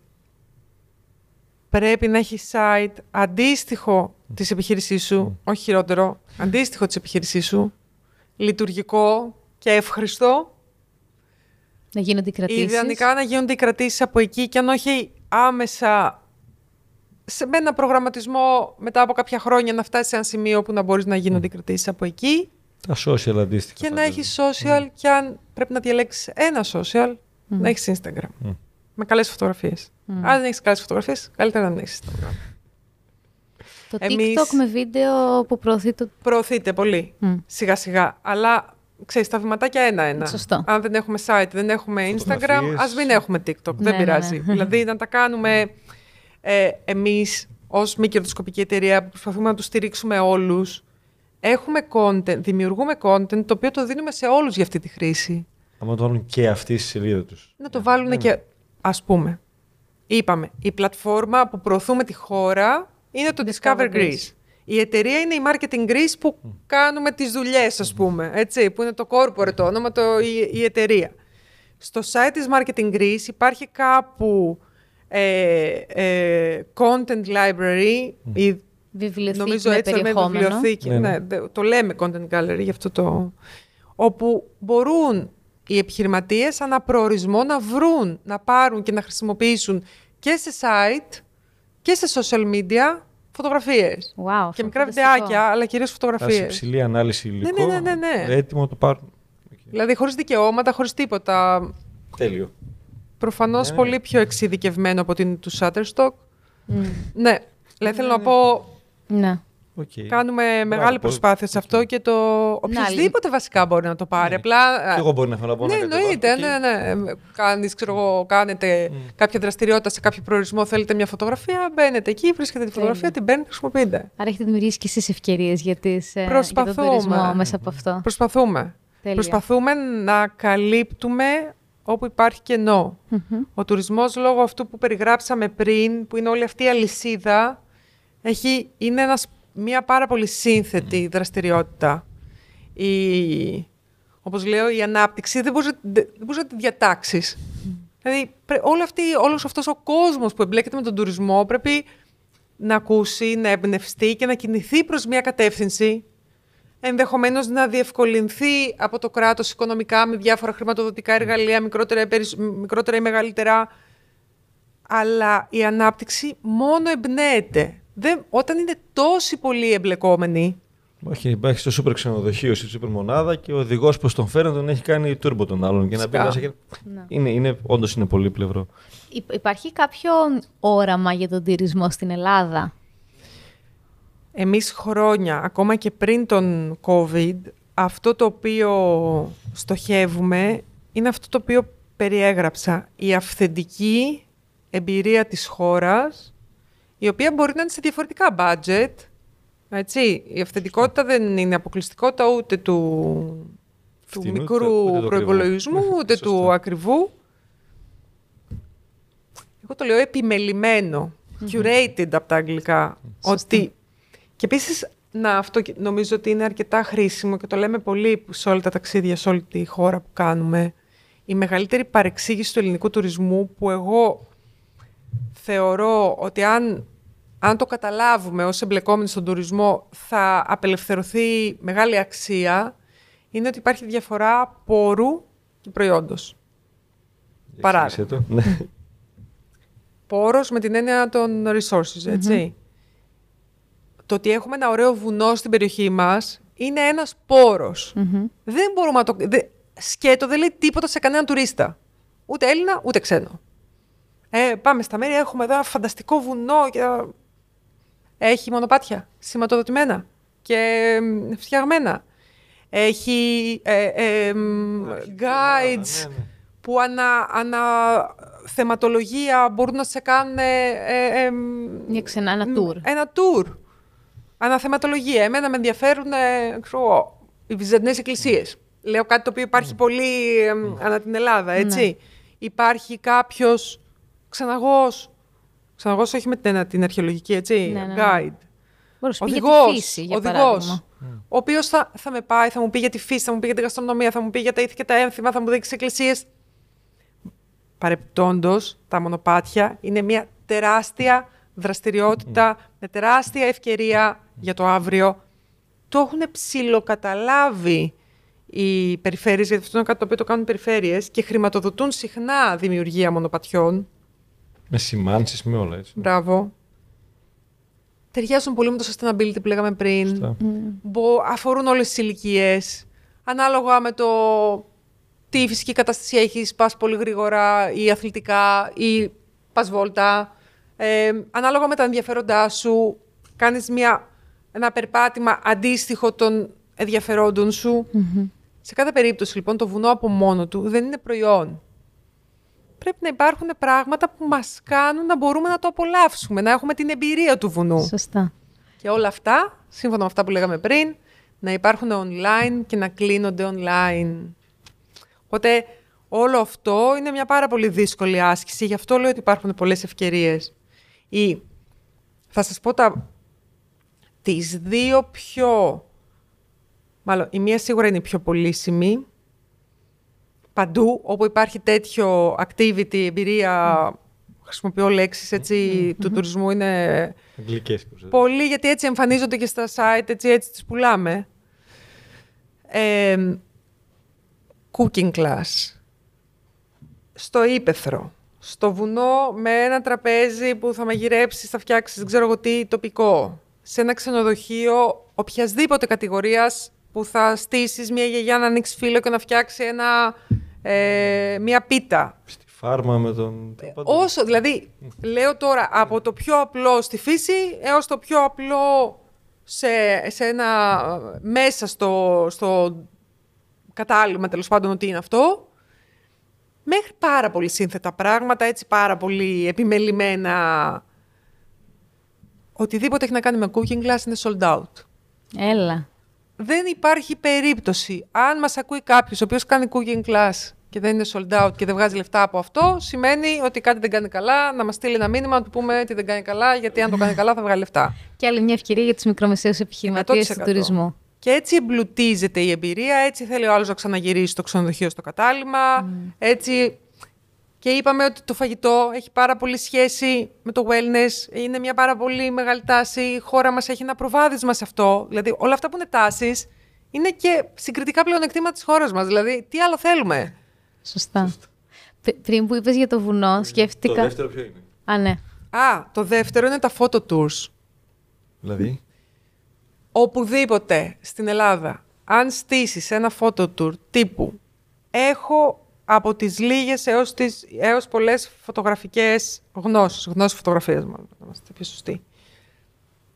πρέπει να έχει site αντίστοιχο της επιχείρησής σου, όχι χειρότερο, αντίστοιχο της επιχείρησής σου, λειτουργικό και ευχριστό. Να γίνονται οι κρατήσεις. Ιδανικά να γίνονται οι κρατήσεις από εκεί και αν όχι άμεσα σε ένα προγραμματισμό μετά από κάποια χρόνια να φτάσει σε ένα σημείο που να μπορείς να γίνονται οι κρατήσεις από εκεί. Τα social αντίστοιχα. Και να έχεις social και αν πρέπει να διαλέξεις ένα social, να έχεις Instagram. Με καλές φωτογραφίες. Αν δεν έχεις καλές φωτογραφίες, καλύτερα να μην έχεις Instagram. Το TikTok με βίντεο που προωθείται. Προωθείται πολύ, σιγά σιγά. Αλλά ξέρεις, τα βηματάκια ένα-ένα. Σωστό. Αν δεν έχουμε site, δεν έχουμε Instagram, ας μην έχουμε TikTok, δεν πειράζει. Ναι. Δηλαδή να τα κάνουμε εμείς ως μη κερδοσκοπική εταιρεία που προσπαθούμε να τους στηρίξουμε όλους. Έχουμε content, δημιουργούμε content το οποίο το δίνουμε σε όλους για αυτή τη χρήση. Άμα το βάλουν και αυτοί στη σελίδα τους. Να το βάλουν και, ας πούμε, είπαμε, η πλατφόρμα που προωθούμε τη χώρα είναι το Discover Greece. Η εταιρεία είναι η Marketing Greece που κάνουμε τις δουλειές, ας πούμε, έτσι, που είναι το corporate, το όνομα, η εταιρεία. Στο site της Marketing Greece υπάρχει κάπου content library, η βιβλιοθήκη, νομίζω έτσι με βιβλιοθήκη, το λέμε content gallery, γι' αυτό το... όπου μπορούν οι επιχειρηματίες ανά προορισμό να βρουν, να πάρουν και να χρησιμοποιήσουν και σε site και σε social media φωτογραφίες. Wow, και μικρά βιντεάκια, αλλά κυρίως φωτογραφίες. Σε υψηλή ανάλυση υλικό, έτοιμο να το πάρουν. Δηλαδή χωρίς δικαιώματα, χωρίς τίποτα. Τέλειο. Προφανώς πολύ πιο εξειδικευμένο από την του Shutterstock. Ναι, δηλαδή θέλω να πω... Ναι. Okay. Κάνουμε μεγάλη προσπάθεια σε αυτό και το. Οποιοδήποτε βασικά μπορεί να το πάρει. Απλά... Και εγώ μπορεί να θέλω να πω. Ναι, εννοείται. Κάνετε κάποια δραστηριότητα σε κάποιο προορισμό. Θέλετε μια φωτογραφία, μπαίνετε εκεί, βρίσκετε τη φωτογραφία, την παίρνετε, χρησιμοποιείτε. Άρα έχετε δημιουργήσει και εσείς ευκαιρίες για τον τουρισμό μέσα από αυτό. Προσπαθούμε. Τέλεια. Προσπαθούμε να καλύπτουμε όπου υπάρχει κενό. Ο τουρισμός, λόγω αυτού που περιγράψαμε πριν, που είναι όλη αυτή η αλυσίδα, είναι μια πάρα πολύ σύνθετη δραστηριότητα. Όπως λέω, η ανάπτυξη δεν μπορείς να τη διατάξεις. Δηλαδή, όλος αυτός ο κόσμος που εμπλέκεται με τον τουρισμό πρέπει να ακούσει, να εμπνευστεί και να κινηθεί προς μια κατεύθυνση, ενδεχομένως να διευκολυνθεί από το κράτος οικονομικά με διάφορα χρηματοδοτικά εργαλεία, μικρότερα ή μεγαλύτερα. Αλλά η ανάπτυξη μόνο εμπνέεται. Όταν είναι τόσοι πολλοί εμπλεκόμενοι. Υπάρχει στο σούπερ ξενοδοχείο, στη σούπερ μονάδα και ο οδηγός που τον φέρνει τον έχει κάνει turbo τον άλλον. Και να πει, όντως είναι πολύπλευρο. Υπάρχει κάποιο όραμα για τον τουρισμό στην Ελλάδα? Εμείς χρόνια, ακόμα και πριν τον COVID, αυτό το οποίο στοχεύουμε είναι αυτό το οποίο περιέγραψα. Η αυθεντική εμπειρία της χώρας, η οποία μπορεί να είναι σε διαφορετικά budget, έτσι. Η αυθεντικότητα δεν είναι αποκλειστικότητα ούτε του μικρού προϋπολογισμού, ούτε του ακριβού. Εγώ το λέω επιμελημένο, curated από τα αγγλικά. Ότι... Και επίσης, αυτό νομίζω ότι είναι αρκετά χρήσιμο και το λέμε πολύ σε όλα τα ταξίδια, σε όλη τη χώρα που κάνουμε. Η μεγαλύτερη παρεξήγηση του ελληνικού τουρισμού που εγώ... Θεωρώ ότι αν το καταλάβουμε ως εμπλεκόμενοι στον τουρισμό θα απελευθερωθεί μεγάλη αξία, είναι ότι υπάρχει διαφορά πόρου και προϊόντος. Παράδειγμα. Πόρος με την έννοια των resources, έτσι. Το ότι έχουμε ένα ωραίο βουνό στην περιοχή μας είναι ένας πόρος. Δεν μπορούμε να το... Σκέτο δεν λέει τίποτα σε κανέναν τουρίστα. Ούτε Έλληνα, ούτε ξένο. Πάμε στα μέρη, έχουμε εδώ ένα φανταστικό βουνό και... Έχει μονοπάτια, σηματοδοτημένα και φτιαγμένα. Έχει guides που αναθεματολογία μπορούν να σε κάνουν ένα tour. Αναθεματολογία. Εμένα με ενδιαφέρουν οι βυζαντινές εκκλησίες. Λέω κάτι το οποίο υπάρχει πολύ ανά την Ελλάδα, έτσι. Υπάρχει κάποιος Ξαναγός όχι με την αρχαιολογική, έτσι, guide. Μπορούσε να πει για τη φύση, για παράδειγμα. Ο οποίος θα με πάει, θα μου πει για τη φύση, θα μου πει για την γαστρονομία, θα μου πει για τα ήθη και τα ένθιμα, θα μου δείξει εκκλησίες. Παρεπιπτόντως, τα μονοπάτια είναι μια τεράστια δραστηριότητα, με τεράστια ευκαιρία για το αύριο. Το έχουν ψιλοκαταλάβει οι περιφέρειες, γιατί αυτό είναι κάτι το οποίο το κάνουν οι περιφέρειες και χρηματοδοτούν συχνά δημιουργία μονοπατιών. Με σημάνσεις, με όλα έτσι. Μπράβο. Ταιριάζουν πολύ με το sustainability που λέγαμε πριν. Αφορούν όλες τις ηλικίες. Ανάλογα με το τι φυσική κατάσταση έχεις, πας πολύ γρήγορα ή αθλητικά ή πας βόλτα. Ανάλογα με τα ενδιαφέροντά σου, κάνεις ένα περπάτημα αντίστοιχο των ενδιαφερόντων σου. Σε κάθε περίπτωση, λοιπόν, το βουνό από μόνο του δεν είναι προϊόν. Πρέπει να υπάρχουν πράγματα που μας κάνουν να μπορούμε να το απολαύσουμε, να έχουμε την εμπειρία του βουνού. Σωστά. Και όλα αυτά, σύμφωνα με αυτά που λέγαμε πριν, να υπάρχουν online και να κλείνονται online. Οπότε όλο αυτό είναι μια πάρα πολύ δύσκολη άσκηση. Γι' αυτό λέω ότι υπάρχουν πολλές ευκαιρίες. Ή θα σας πω τις δύο πιο... Μάλλον, η μία σίγουρα είναι η πιο πολύσιμη. Παντού, όπου υπάρχει τέτοιο activity, εμπειρία... Χρησιμοποιώ λέξεις του τουρισμού, είναι αγγλικές. Πολύ, γιατί έτσι εμφανίζονται και στα site, έτσι τις πουλάμε. Cooking class. Στο ύπαιθρο. Στο βουνό με ένα τραπέζι που θα μαγειρέψεις, θα φτιάξεις, δεν ξέρω εγώ τι, τοπικό. Σε ένα ξενοδοχείο οποιασδήποτε κατηγορίας που θα στήσεις μια γιαγιά να ανοίξει φύλλο και να φτιάξει μια πίτα. Στη φάρμα με τον... Όσο, δηλαδή, λέω τώρα από το πιο απλό στη φύση έως το πιο απλό σε ένα... μέσα στο κατάλημα, τέλος πάντων, ότι είναι αυτό... Μέχρι πάρα πολύ σύνθετα πράγματα, έτσι πάρα πολύ επιμελημένα. Οτιδήποτε έχει να κάνει με cooking class είναι sold out. Έλα. Δεν υπάρχει περίπτωση. Αν μας ακούει κάποιος ο οποίος κάνει cooking class και δεν είναι sold out και δεν βγάζει λεφτά από αυτό, σημαίνει ότι κάτι δεν κάνει καλά, να μας στείλει ένα μήνυμα, να του πούμε τι δεν κάνει καλά, γιατί αν το κάνει καλά θα βγάλει λεφτά. Και άλλη μια ευκαιρία για τους μικρομεσαίους επιχειρηματίες του τουρισμού. Και έτσι εμπλουτίζεται η εμπειρία, έτσι θέλει ο άλλος να ξαναγυρίσει στο ξενοδοχείο στο κατάλημα, έτσι. Και είπαμε ότι το φαγητό έχει πάρα πολύ σχέση με το wellness, είναι μια πάρα πολύ μεγάλη τάση, η χώρα μας έχει ένα προβάδισμα σε αυτό. Δηλαδή όλα αυτά που είναι τάσεις είναι και συγκριτικά πλεονεκτήματα της χώρας μας, δηλαδή τι άλλο θέλουμε. Σωστά. Πριν που είπες για το βουνό, σκέφτηκα... Το δεύτερο ποιο είναι? Α, ναι. Το δεύτερο είναι τα photo tours. Δηλαδή... Οπουδήποτε στην Ελλάδα, αν στήσεις ένα photo tour τύπου, έχω από τις λίγες έως πολλές φωτογραφικές γνώσεις φωτογραφίας, μάλλον, να είμαστε πιο σωστοί,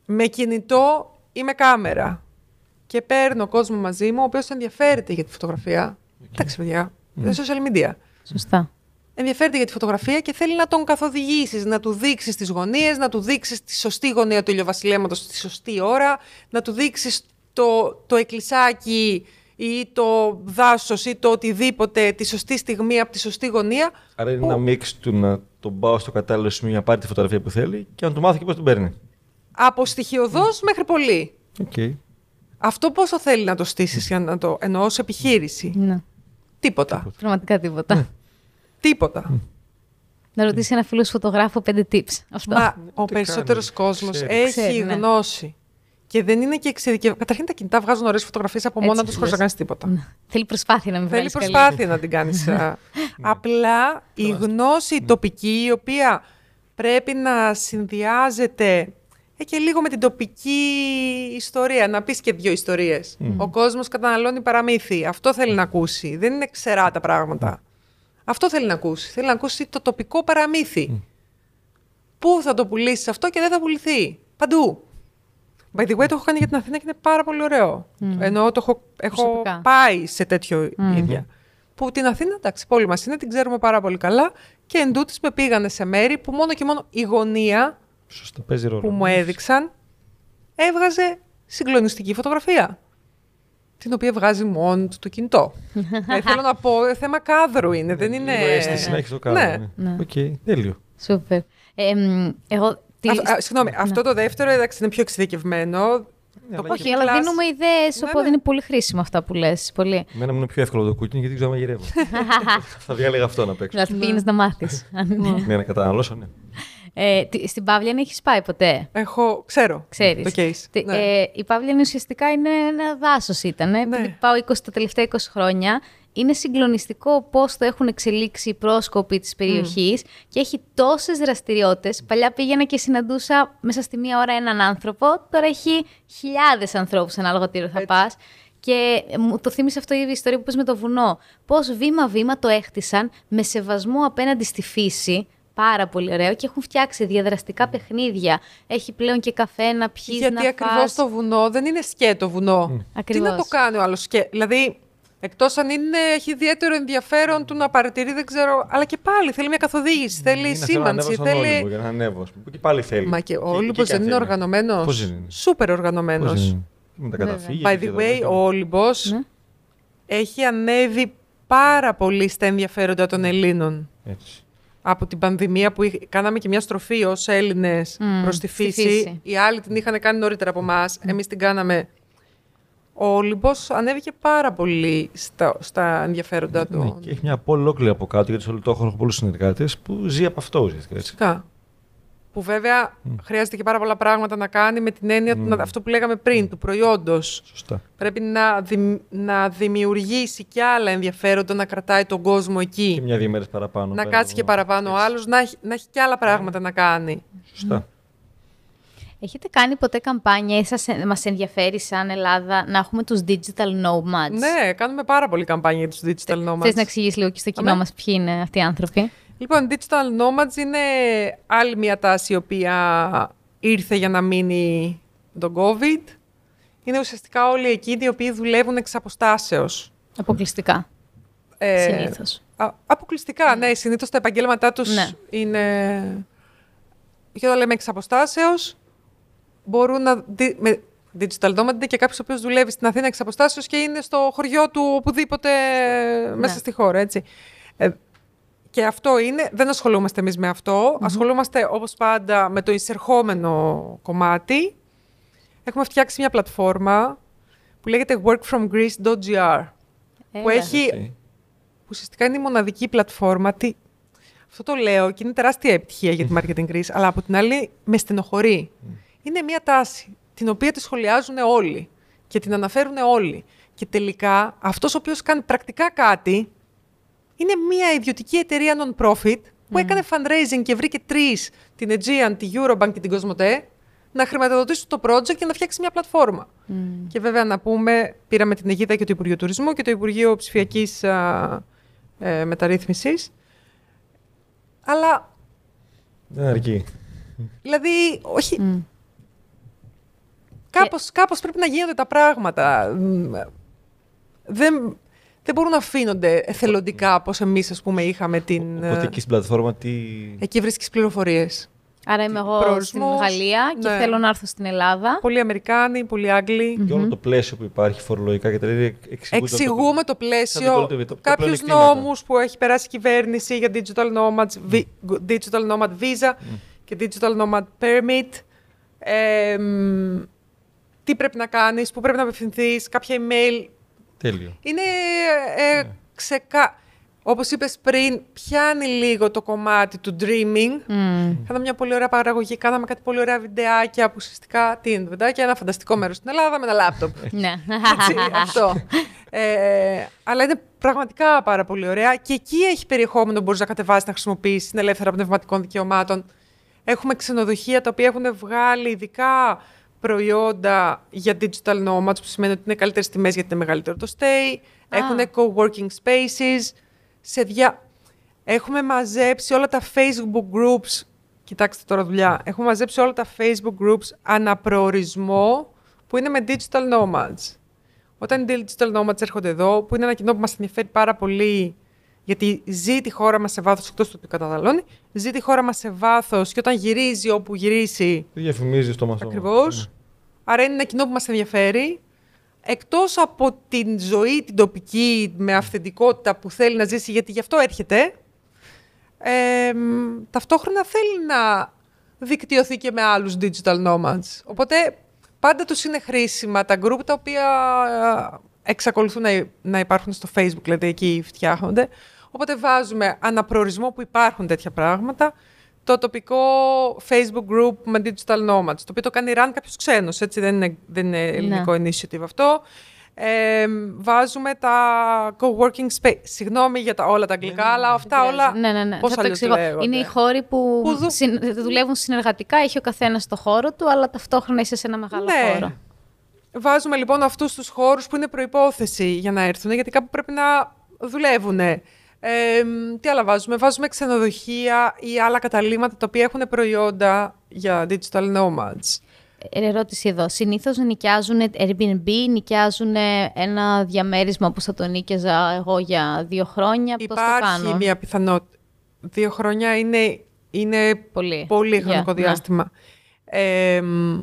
με κινητό ή με κάμερα, και παίρνω κόσμο μαζί μου, ο οποίος ενδιαφέρεται για τη φωτογραφία. Εντάξει, παιδιά, δεν social media. Σωστά. Ενδιαφέρεται για τη φωτογραφία και θέλει να τον καθοδηγήσεις, να του δείξεις τις γωνίες, να του δείξεις τη σωστή γωνία του ηλιοβασιλέματος στη σωστή ώρα, να του δείξεις το εκκλησάκι ή το δάσος ή το οτιδήποτε τη σωστή στιγμή από τη σωστή γωνία. Άρα είναι ένα μίξ του να τον πάω στο κατάλληλο σημείο να πάρει τη φωτογραφία που θέλει και να του μάθω και πώς την παίρνει. Από στοιχειοδός μέχρι πολύ. Okay. Αυτό πόσο θέλει να το στήσεις, για να το εννοώ σε επιχείρηση. Ναι. Τίποτα. Πραγματικά τίποτα. Ναι. Τίποτα. Να ρωτήσει ένα φίλο φωτογράφο 5 tips. Αυτό. Μα ο περισσότερος κόσμος έχει γνώση. Ναι. Και δεν είναι και εξειδικευμένο. Καταρχήν τα κινητά βγάζουν ωραίες φωτογραφίες από μόνα τους χωρίς να κάνεις τίποτα. Ναι. Θέλει προσπάθεια να μην βγάλεις. Θέλει προσπάθεια να την κάνεις. Απλά η γνώση τοπική, η οποία πρέπει να συνδυάζεται και λίγο με την τοπική ιστορία. Να πεις και δύο ιστορίες. Ο κόσμος καταναλώνει παραμύθι. Αυτό θέλει να ακούσει. Δεν είναι ξερά τα πράγματα. Αυτό θέλει να ακούσει. Θέλει να ακούσει το τοπικό παραμύθι. Πού θα το πουλήσεις αυτό και δεν θα πουληθεί. Παντού. By the way, το έχω κάνει για την Αθήνα και είναι πάρα πολύ ωραίο. Ενώ το έχω πάει σε τέτοιο ίδια. Που την Αθήνα, εντάξει, πόλη μας είναι, την ξέρουμε πάρα πολύ καλά. Και εντούτοις με πήγανε σε μέρη που μόνο και μόνο η γωνία που μου έδειξαν έβγαζε συγκλονιστική φωτογραφία. Την οποία βγάζει μόνο το κινητό. Θέλω να πω, θέμα κάδρου είναι, δεν είναι... Η αίσθηση να έχεις το κάδρο. Ναι. Οκ, τέλειο. Σούπερ. Συγγνώμη, αυτό το δεύτερο, εντάξει, είναι πιο εξειδικευμένο. Όχι, αλλά δίνουμε ιδέες, οπότε είναι πολύ χρήσιμο αυτά που λες. Εμένα μου είναι πιο εύκολο το cooking, γιατί δεν ξέρω να μαγειρεύω. Θα διάλεγα αυτό να παίξω. Να την πήγαινες να μάθεις. Ναι, να καταναλώσω, ναι. Στην Παύλιανη έχεις πάει ποτέ? Ξέρω. Ξέρεις. Το case. Ναι. Η Παύλιανη ουσιαστικά είναι ένα δάσος ήταν. Ναι. Πάω τα τελευταία 20 χρόνια. Είναι συγκλονιστικό πώς το έχουν εξελίξει οι πρόσκοποι της περιοχής και έχει τόσες δραστηριότητες. Παλιά πήγαινα και συναντούσα μέσα στη μία ώρα έναν άνθρωπο. Τώρα έχει χιλιάδες ανθρώπους ανάλογα τι ώρα θα πας. Και μου το θύμισε αυτό η ιστορία που πες με το βουνό. Πώς βήμα-βήμα το έχτισαν με σεβασμό απέναντι στη φύση. Πάρα πολύ ωραίο και έχουν φτιάξει διαδραστικά παιχνίδια. Έχει πλέον και καφέ να πιείς, να φας. Γιατί ακριβώς το βουνό δεν είναι σκέτο βουνό. Ακριβώς. Τι να το κάνει ο άλλος σκέτο. Δηλαδή, Εκτός αν είναι, έχει ιδιαίτερο ενδιαφέρον του να παρατηρεί, δεν ξέρω. Αλλά και πάλι θέλει μια καθοδήγηση, θέλει σήμανση. Θέλω να ανέβω στον Όλυμπο. Και πάλι θέλει. Μα και ο Όλυμπος δεν είναι οργανωμένος. Πώς είναι. Σούπερ οργανωμένος. Με τα καταφύγια. By the way, ο Όλυμπος έχει ανέβει πάρα πολύ στα ενδιαφέροντα των Ελλήνων. Έτσι. Από την πανδημία που κάναμε και μια στροφή ως Έλληνες προς τη φύση. Οι άλλοι την είχαν κάνει νωρίτερα από εμάς. Εμείς την κάναμε. Ο Όλυμπος ανέβηκε πάρα πολύ στα ενδιαφέροντα του. Ναι, και έχει μια ολόκληρη από κάτω, γιατί σε όλο το χώρο έχω πολλούς συνεργάτες που ζει από αυτό ουσιαστικά. Φυσικά. Που βέβαια χρειάζεται και πάρα πολλά πράγματα να κάνει με την έννοια του, αυτό που λέγαμε πριν, του προϊόντος. Σωστά. Πρέπει να δημιουργήσει κι άλλα ενδιαφέροντα, να κρατάει τον κόσμο εκεί. Και μια-δύο μέρες παραπάνω. Να κάτσει και παραπάνω ο άλλος, να έχει κι άλλα πράγματα να κάνει. Σωστά. Έχετε κάνει ποτέ καμπάνια ή μας ενδιαφέρει σαν Ελλάδα να έχουμε τους digital nomads? Ναι, κάνουμε πάρα πολύ καμπάνια για τους digital nomads. Θες να εξηγήσεις λίγο και στο κοινό μας ποιοι είναι αυτοί οι άνθρωποι? Λοιπόν, digital nomads είναι άλλη μια τάση η οποία ήρθε για να μείνει τον COVID. Είναι ουσιαστικά όλοι εκείνοι οι οποίοι δουλεύουν εξ αποστάσεως. Αποκλειστικά, συνήθως. Αποκλειστικά, ναι. Συνήθως τα επαγγέλματά τους είναι... Και όταν λέμε εξ αποστάσεως, μπορούν να... Με digital nomad είναι και κάποιος ο οποίος δουλεύει στην Αθήνα εξ αποστάσεως και είναι στο χωριό του οπουδήποτε μέσα στη χώρα, έτσι. Και αυτό είναι, δεν ασχολούμαστε εμείς με αυτό, ασχολούμαστε όπως πάντα με το εισερχόμενο κομμάτι. Έχουμε φτιάξει μια πλατφόρμα που λέγεται workfromgreece.gr που έχει, ουσιαστικά είναι η μοναδική πλατφόρμα, αυτό το λέω και είναι τεράστια επιτυχία για τη Marketing Greece, αλλά από την άλλη με στενοχωρεί. Είναι μια τάση την οποία τη σχολιάζουν όλοι και την αναφέρουν όλοι και τελικά αυτός ο οποίος κάνει πρακτικά κάτι είναι μια ιδιωτική εταιρεία non-profit που έκανε fundraising και βρήκε τρεις, την Aegean, τη Eurobank και την Cosmote, να χρηματοδοτήσουν το project και να φτιάξει μια πλατφόρμα. Και βέβαια να πούμε, πήραμε την αιγίδα και του Υπουργείου Τουρισμού και το Υπουργείο Ψηφιακής Μεταρρύθμισης. Αλλά... Δεν αρκεί. Δηλαδή, όχι... Κάπως πρέπει να γίνονται τα πράγματα. Δεν μπορούν να αφήνονται εθελοντικά, όπως εμείς, ας πούμε, είχαμε την... Οπότε εκεί στην πλατφόρμα τι... Εκεί βρίσκεις πληροφορίες. Άρα είμαι εγώ στην Γαλλία και θέλω να έρθω στην Ελλάδα. Πολλοί Αμερικάνοι, πολλοί Άγγλοι. Και όλο το πλαίσιο που υπάρχει, φορολογικά και τα ίδια. Εξηγούμε το πλαίσιο, κάποιους νόμους που έχει περάσει η κυβέρνηση για digital nomads, digital nomad visa και digital nomad permit. Τι πρέπει να κάνεις, πού πρέπει να απευθυνθείς, κάποια email. Τέλειο. Είναι όπως είπες πριν, πιάνει λίγο το κομμάτι του dreaming. Κάναμε μια πολύ ωραία παραγωγή, κάναμε κάτι πολύ ωραία βιντεάκια που ουσιαστικά τι είναι βιντεάκια, ένα φανταστικό μέρος στην Ελλάδα με ένα λάπτοπ. Ναι. Έτσι, αυτό. Αλλά είναι πραγματικά πάρα πολύ ωραία και εκεί έχει περιεχόμενο που μπορείς να κατεβάσεις, να χρησιμοποιήσεις, είναι ελεύθερα πνευματικών δικαιωμάτων. Έχουμε ξενοδοχεία τα οποία έχουν βγάλει ειδικά προϊόντα για digital nomads, που σημαίνει ότι είναι καλύτερες τιμές γιατί είναι μεγαλύτερο το stay. Έχουν co-working spaces. Έχουμε μαζέψει όλα τα Facebook groups. Κοιτάξτε τώρα δουλειά. Έχουμε μαζέψει όλα τα Facebook groups αναπροορισμό που είναι με digital nomads. Όταν οι digital nomads έρχονται εδώ, που είναι ένα κοινό που μας ενδιαφέρει πάρα πολύ, γιατί ζει τη χώρα μας σε βάθος, εκτός του ότι καταναλώνει, ζει τη χώρα μας σε βάθος και όταν γυρίζει όπου γυρίσει... Διαφημίζει στο μασόμα. Ακριβώς. Άρα είναι ένα κοινό που μας ενδιαφέρει. Εκτός από την ζωή, την τοπική, με αυθεντικότητα που θέλει να ζήσει, γιατί γι' αυτό έρχεται, ταυτόχρονα θέλει να δικτυωθεί και με άλλους digital nomads. Οπότε πάντα τους είναι χρήσιμα τα group τα οποία... εξακολουθούν να υπάρχουν στο Facebook, δηλαδή εκεί φτιάχνονται. Οπότε βάζουμε αναπροορισμό που υπάρχουν τέτοια πράγματα, το τοπικό Facebook group με digital nomads, το οποίο το κάνει run κάποιος ξένος, έτσι δεν είναι ελληνικό initiative αυτό. Βάζουμε τα co-working space. Συγγνώμη για όλα τα αγγλικά, αλλά αυτά όλα. Ναι. Πώς αλλιώς λέγονται. Είναι οι χώροι που δουλεύουν συνεργατικά, έχει ο καθένας το χώρο του, αλλά ταυτόχρονα είσαι σε ένα μεγάλο χώρο. Βάζουμε λοιπόν αυτούς τους χώρους που είναι προϋπόθεση για να έρθουν, γιατί κάπου πρέπει να δουλεύουν. Τι άλλα βάζουμε? Βάζουμε ξενοδοχεία ή άλλα καταλήμματα τα οποία έχουν προϊόντα για digital nomads. ερώτηση εδώ. Συνήθως νοικιάζουν Airbnb, νοικιάζουν ένα διαμέρισμα που θα το νίκαιζα εγώ για 2 χρόνια. Υπάρχει μια πιθανότητα. 2 χρόνια είναι πολύ χρονικό διάστημα. Yeah.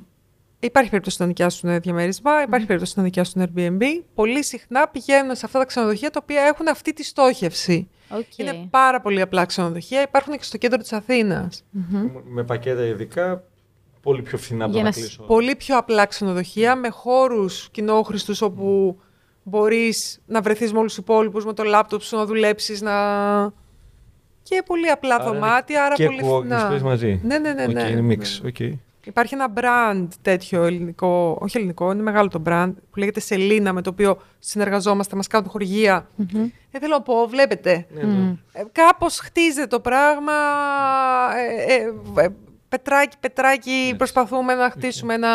Υπάρχει περίπτωση να νοικιάσουν διαμέρισμα, υπάρχει περίπτωση να νοικιάσουν Airbnb. Πολύ συχνά πηγαίνουν σε αυτά τα ξενοδοχεία τα οποία έχουν αυτή τη στόχευση. Okay. Είναι πάρα πολύ απλά ξενοδοχεία, υπάρχουν και στο κέντρο της Αθήνας. Με πακέτα ειδικά, πολύ πιο φθηνά από το να κλείσω. Πολύ πιο απλά ξενοδοχεία, με χώρους κοινόχρηστους όπου μπορείς να βρεθείς με όλους τους υπόλοιπους, με το λάπτοπ σου, να δουλέψεις, να... Και πολύ απλά δωμάτια, άρα πολύ φθηνά. Και μαζί. Ναι. Okay, είναι mix. Okay. Υπάρχει ένα brand τέτοιο ελληνικό, όχι ελληνικό, είναι μεγάλο το brand, που λέγεται Selina, με το οποίο συνεργαζόμαστε, μας κάνουν χορηγία. Δεν θέλω να πω, βλέπετε. Κάπως χτίζεται το πράγμα, πετράκι, προσπαθούμε να χτίσουμε ένα...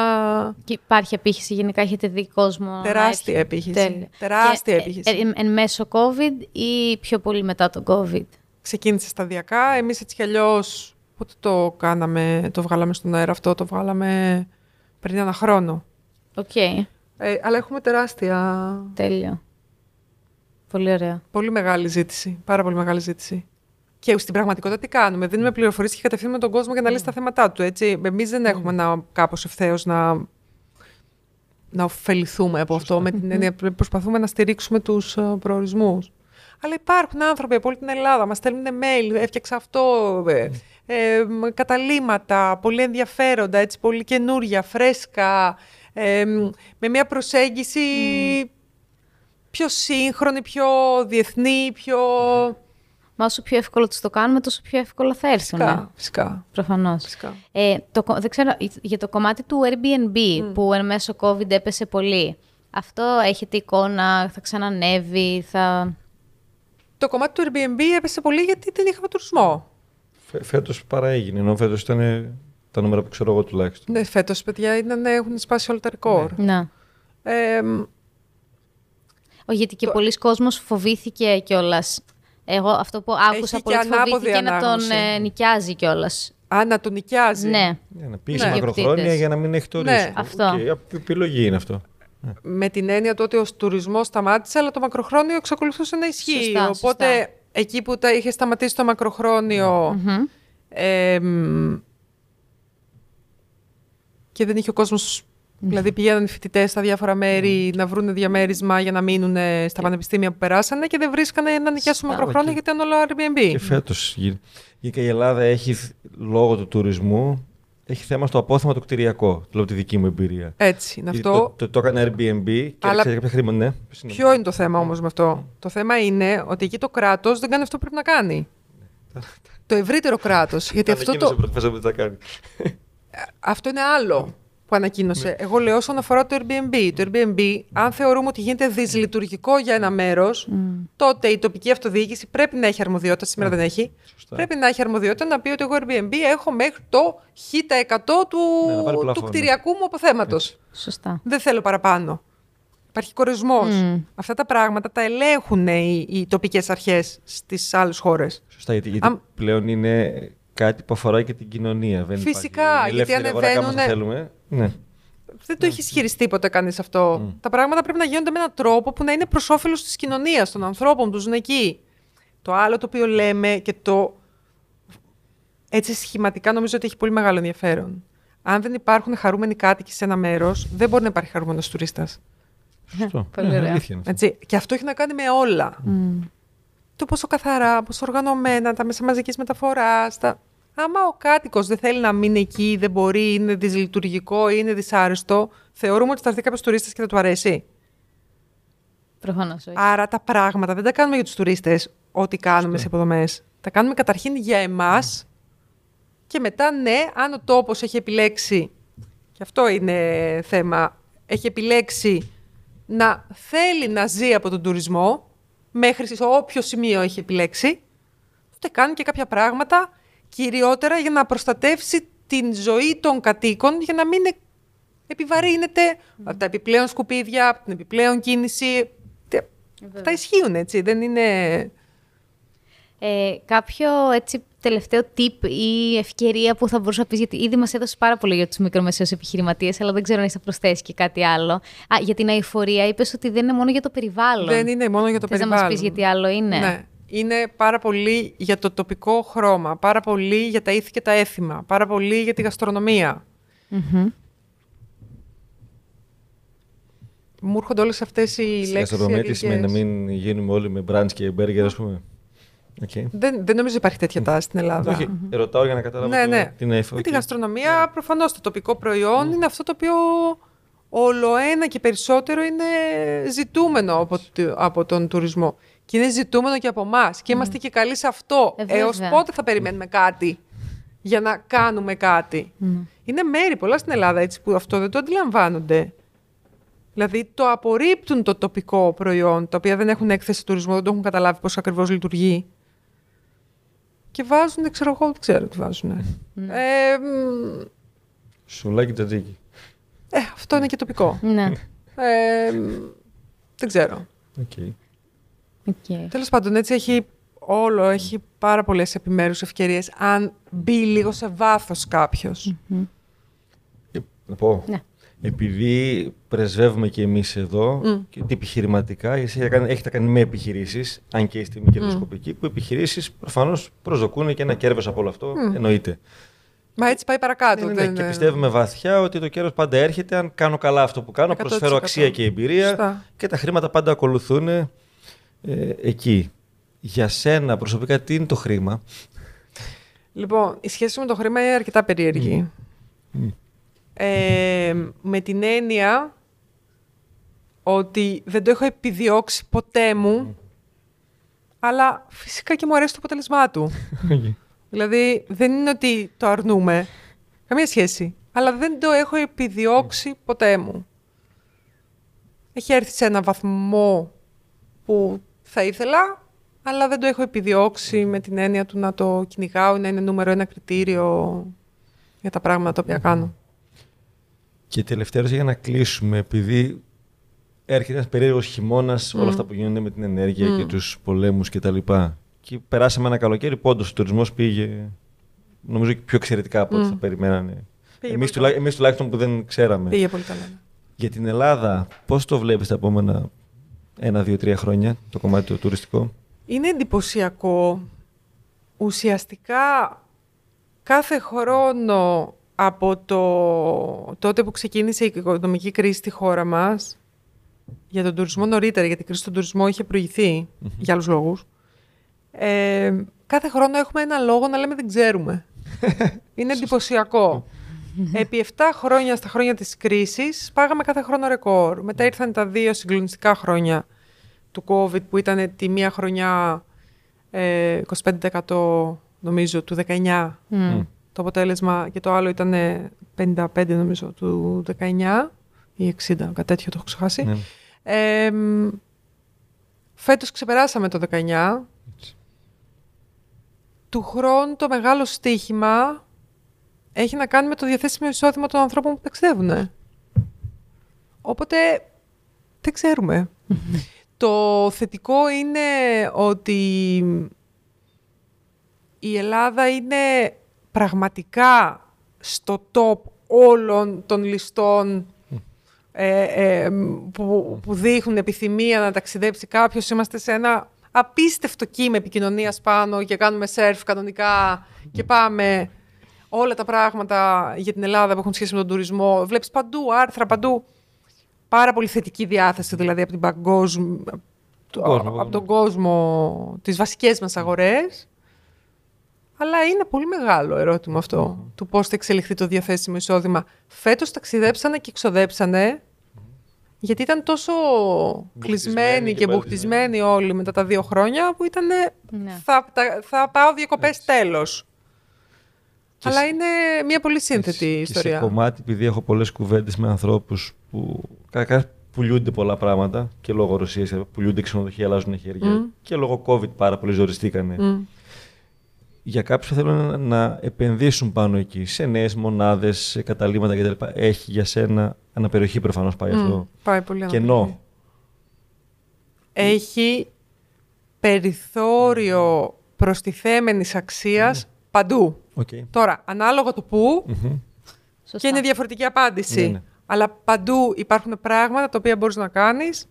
Και υπάρχει επίχυση, γενικά έχετε δει κόσμο... Τεράστια επίχυση. Εν μέσω COVID ή πιο πολύ μετά το COVID? Ξεκίνησε σταδιακά, εμείς έτσι κι αλλιώς... Πότε το κάναμε, το βγάλαμε στον αέρα αυτό, το βγάλαμε πριν 1 χρόνο. Οκ. Αλλά έχουμε τεράστια... Τέλεια. Πολύ ωραία. Πολύ μεγάλη ζήτηση, πάρα πολύ μεγάλη ζήτηση. Και στην πραγματικότητα τι κάνουμε, δίνουμε πληροφορίες και κατευθύνουμε τον κόσμο για να λύσει τα θέματά του, έτσι. Εμείς δεν έχουμε κάπως ευθέως να ωφεληθούμε από αυτό, με την έννοια προσπαθούμε να στηρίξουμε τους προορισμούς. Αλλά υπάρχουν άνθρωποι από όλη την Ελλάδα, μας στέλνουν mail, έφτιαξα αυτό, καταλήματα, πολύ ενδιαφέροντα, έτσι, πολύ καινούρια, φρέσκα, με μια προσέγγιση πιο σύγχρονη, πιο διεθνή, πιο... Μα όσο πιο εύκολο τους το κάνουμε, τόσο πιο εύκολα θα έρθουν. Φυσικά. Προφανώς. Δεν ξέρω, για το κομμάτι του Airbnb που εν μέσω COVID έπεσε πολύ, αυτό έχετε εικόνα, θα ξανανεύει, θα... Το κομμάτι του Airbnb έπεσε πολύ γιατί δεν είχαμε τουρισμό. Φέτος παραέγινε, ενώ φέτος ήταν τα νούμερα που ξέρω εγώ τουλάχιστον. Ναι, φέτος, παιδιά, έχουν σπάσει όλα τα ρεκόρ. Ναι. Όχι, γιατί και πολλοί κόσμος φοβήθηκε κιόλας. Εγώ αυτό που άκουσα πολύ φοβήθηκε να τον νοικιάζει κιόλας. Να τον νοικιάζει. Ναι. Να πήγε μακροχρόνια για να μην έχει το ρίσκο. Αυτό. Okay, επιλογή είναι αυτό. Με την έννοια του ότι ο τουρισμός σταμάτησε, αλλά το μακροχρόνιο εξακολουθούσε να ισχύει. Οπότε εκεί που τα είχε σταματήσει το μακροχρόνιο και δεν είχε ο κόσμος, δηλαδή πηγαίνανε φοιτητές στα διάφορα μέρη να βρουν διαμέρισμα για να μείνουν στα πανεπιστήμια που περάσανε και δεν βρίσκανε να νοικιάσουν μακροχρόνιο γιατί ήταν όλο Airbnb. Και φέτος και η Ελλάδα έχει λόγω του τουρισμού. Έχει θέμα στο απόθεμα το κτηριακό, το λέω τη δική μου εμπειρία. Έτσι, είναι αυτό. Το έκανε Airbnb και έρχεται κάποια χρήματα. Ναι. Ποιο είναι το θέμα όμως με αυτό? Το θέμα είναι ότι εκεί το κράτος δεν κάνει αυτό που πρέπει να κάνει. Το ευρύτερο κράτος. Γιατί αυτό το. Αυτό είναι άλλο που ανακοίνωσε. Εγώ λέω όσον αφορά το Airbnb. Το Airbnb, αν θεωρούμε ότι γίνεται δυσλειτουργικό για ένα μέρος, τότε η τοπική αυτοδιοίκηση πρέπει να έχει αρμοδιότητα. Σήμερα δεν έχει. Σωστά. Πρέπει να έχει αρμοδιότητα να πει ότι εγώ Airbnb έχω μέχρι το χ% του κτηριακού μου αποθέματος. Σωστά. Δεν θέλω παραπάνω. Υπάρχει κορεσμός. Αυτά τα πράγματα τα ελέγχουν οι τοπικές αρχές στις άλλες χώρες. Σωστά, γιατί πλέον είναι κάτι που αφορά και την κοινωνία. Δεν φυσικά, γιατί ανεβαίνουν. Ναι. Δεν το έχει ισχυριστεί ποτέ κανείς αυτό. Τα πράγματα πρέπει να γίνονται με έναν τρόπο που να είναι προς όφελος της κοινωνίας, των ανθρώπων που ζουν εκεί. Το άλλο το οποίο λέμε και το. Έτσι σχηματικά νομίζω ότι έχει πολύ μεγάλο ενδιαφέρον. Αν δεν υπάρχουν χαρούμενοι κάτοικοι σε ένα μέρος, δεν μπορεί να υπάρχει χαρούμενος τουρίστας. Σωστό. Πολύ ωραία. Και αυτό έχει να κάνει με όλα. Το πόσο καθαρά, πόσο οργανωμένα, τα μέσα μαζικής μεταφοράς. Άμα ο κάτοικος δεν θέλει να μείνει εκεί, δεν μπορεί, είναι δυσλειτουργικό, είναι δυσάρεστο, θεωρούμε ότι θα έρθει κάποιος τουρίστας και θα του αρέσει. Προφανώς όχι. Άρα τα πράγματα δεν τα κάνουμε για τους τουρίστες, ό,τι κάνουμε σε υποδομές. Τα κάνουμε καταρχήν για εμάς και μετά, ναι, αν ο τόπος έχει επιλέξει, και αυτό είναι θέμα, έχει επιλέξει να θέλει να ζει από τον τουρισμό, μέχρι σε όποιο σημείο έχει επιλέξει, τότε κάνει και κάποια πράγματα κυριότερα για να προστατεύσει την ζωή των κατοίκων, για να μην επιβαρύνεται από τα επιπλέον σκουπίδια, από την επιπλέον κίνηση. Αυτά ισχύουν, έτσι, δεν είναι... κάποιο έτσι τελευταίο tip ή ευκαιρία που θα μπορούσα να πεις, γιατί ήδη μας έδωσες πάρα πολύ για τους μικρομεσαίους επιχειρηματίες, αλλά δεν ξέρω αν έχεις να προσθέσεις και κάτι άλλο. Α, για την αειφορία, είπες ότι δεν είναι μόνο για το περιβάλλον. Δεν είναι μόνο για το περιβάλλον. Θες να μας πεις γιατί άλλο είναι? Ναι. Είναι πάρα πολύ για το τοπικό χρώμα, πάρα πολύ για τα ήθη και τα έθιμα, πάρα πολύ για τη γαστρονομία. Mm-hmm. Μου έρχονται όλες αυτές οι λέξεις. Στην τι σημαίνει να μην γίνουμε όλοι με μπραντς και μπέργκερ, ας πούμε. Okay. Δεν νομίζω υπάρχει τέτοια τάση στην Ελλάδα. Όχι, ρωτάω για να καταλάβω την αηφορία. Τη γαστρονομία, προφανώς το τοπικό προϊόν είναι αυτό το οποίο όλο ένα και περισσότερο είναι ζητούμενο από τον τουρισμό. Και είναι ζητούμενο και από εμάς. Και είμαστε και καλοί σε αυτό. Έως πότε θα περιμένουμε κάτι για να κάνουμε κάτι? Είναι μέρη πολλά στην Ελλάδα έτσι, που αυτό δεν το αντιλαμβάνονται. Δηλαδή το απορρίπτουν το τοπικό προϊόν, τα οποία δεν έχουν έκθεση τουρισμού, δεν το έχουν καταλάβει πώς ακριβώς λειτουργεί. Και βάζουν, ξέρω εγώ, δεν ξέρω τι βάζουν. Σουλάκι τζατζίκι. Αυτό είναι και τοπικό. Ναι. Δεν ξέρω. Τέλος πάντων, έτσι έχει όλο, έχει πάρα πολλές επιμέρους ευκαιρίες, αν μπει λίγο σε βάθος κάποιος. Να πω. Επειδή πρεσβεύουμε και εμείς εδώ, και τι επιχειρηματικά, έχετε κάνει με επιχειρήσεις, αν και είστε μη κερδοσκοπικοί, που επιχειρήσεις προφανώς προσδοκούν και ένα κέρδος από όλο αυτό, εννοείται. Μα έτσι πάει παρακάτω. Και πιστεύουμε βαθιά ότι το κέρδος πάντα έρχεται αν κάνω καλά αυτό που κάνω, 100%. Προσφέρω αξία και εμπειρία, και τα χρήματα πάντα ακολουθούν εκεί. Για σένα προσωπικά, τι είναι το χρήμα? Λοιπόν, η σχέση με το χρήμα είναι αρκετά περίεργη. Με την έννοια ότι δεν το έχω επιδιώξει ποτέ μου, αλλά φυσικά και μου αρέσει το αποτέλεσμά του. Δηλαδή δεν είναι ότι το αρνούμε, καμία σχέση, αλλά δεν το έχω επιδιώξει ποτέ μου. Έχει έρθει σε έναν βαθμό που θα ήθελα, αλλά δεν το έχω επιδιώξει με την έννοια του να το κυνηγάω, να είναι νούμερο ένα κριτήριο για τα πράγματα τα οποία κάνω. Και τελευταία για να κλείσουμε, επειδή έρχεται ένας περίεργος χειμώνας, όλα αυτά που γίνονται με την ενέργεια και τους πολέμους κτλ. Και περάσαμε ένα καλοκαίρι που όντως ο τουρισμός πήγε, νομίζω, πιο εξαιρετικά από ό,τι θα περιμένανε. Εμείς τουλάχιστον που δεν ξέραμε. Πήγε πολύ καλά. Για την Ελλάδα, πώς το βλέπεις τα επόμενα 1, 2, 3 χρόνια, το κομμάτι το τουριστικό? Είναι εντυπωσιακό. Ουσιαστικά κάθε χρόνο από τότε που ξεκίνησε η οικονομική κρίση στη χώρα μας, για τον τουρισμό νωρίτερα, γιατί η κρίση στον τουρισμό είχε προηγηθεί για άλλους λόγους, κάθε χρόνο έχουμε ένα λόγο να λέμε δεν ξέρουμε. Είναι εντυπωσιακό. Επί 7 χρόνια, στα χρόνια της κρίσης, πάγαμε κάθε χρόνο ρεκόρ. Μετά ήρθαν τα 2 συγκλονιστικά χρόνια του COVID, που ήταν τη μία χρονιά 25% νομίζω του 19%. Το αποτέλεσμα, και το άλλο ήταν 55% νομίζω του 19% ή 60%, κάτι τέτοιο το έχω ξεχάσει. Ναι. Φέτος ξεπεράσαμε το 19%. Έτσι. Του χρόνου το μεγάλο στοίχημα έχει να κάνει με το διαθέσιμο εισόδημα των ανθρώπων που ταξιδεύουν. Οπότε δεν ξέρουμε. Το θετικό είναι ότι η Ελλάδα είναι πραγματικά στο top όλων των ληστών που δείχνουν επιθυμία να ταξιδέψει κάποιος. Είμαστε σε ένα απίστευτο κύμα επικοινωνίας πάνω και κάνουμε σερφ κανονικά και πάμε όλα τα πράγματα για την Ελλάδα που έχουν σχέση με τον τουρισμό. Βλέπεις παντού άρθρα, παντού. Πάρα πολύ θετική διάθεση δηλαδή από τον κόσμο, τις βασικές μας αγορές. Αλλά είναι πολύ μεγάλο ερώτημα αυτό, του πώς θα εξελιχθεί το διαθέσιμο εισόδημα. Φέτος ταξιδέψανε και ξοδέψανε, γιατί ήταν τόσο κλεισμένοι και μπουχτισμένοι όλοι μετά τα 2 χρόνια, που ήταν θα πάω διακοπές τέλος. Αλλά είναι μια πολύ σύνθετη ιστορία. Και σε κομμάτι, επειδή έχω πολλές κουβέντες με ανθρώπους που πουλούνται πολλά πράγματα, και λόγω Ρωσίας πουλούνται ξενοδοχεία, αλλάζουν χέρια, και λόγω COVID πάρα πολλοί ζοριστήκανε. Για κάποιους που θέλουν να επενδύσουν πάνω εκεί, σε νέες μονάδες, σε καταλήμματα κτλ. Έχει για σένα αναπεριοχή, προφανώς πάει αυτό. Πάει πολύ κενό. Έχει περιθώριο προστιθέμενης αξίας παντού. Okay. Τώρα, ανάλογα το πού και είναι διαφορετική απάντηση. Είναι. Αλλά παντού υπάρχουν πράγματα τα οποία μπορείς να κάνεις,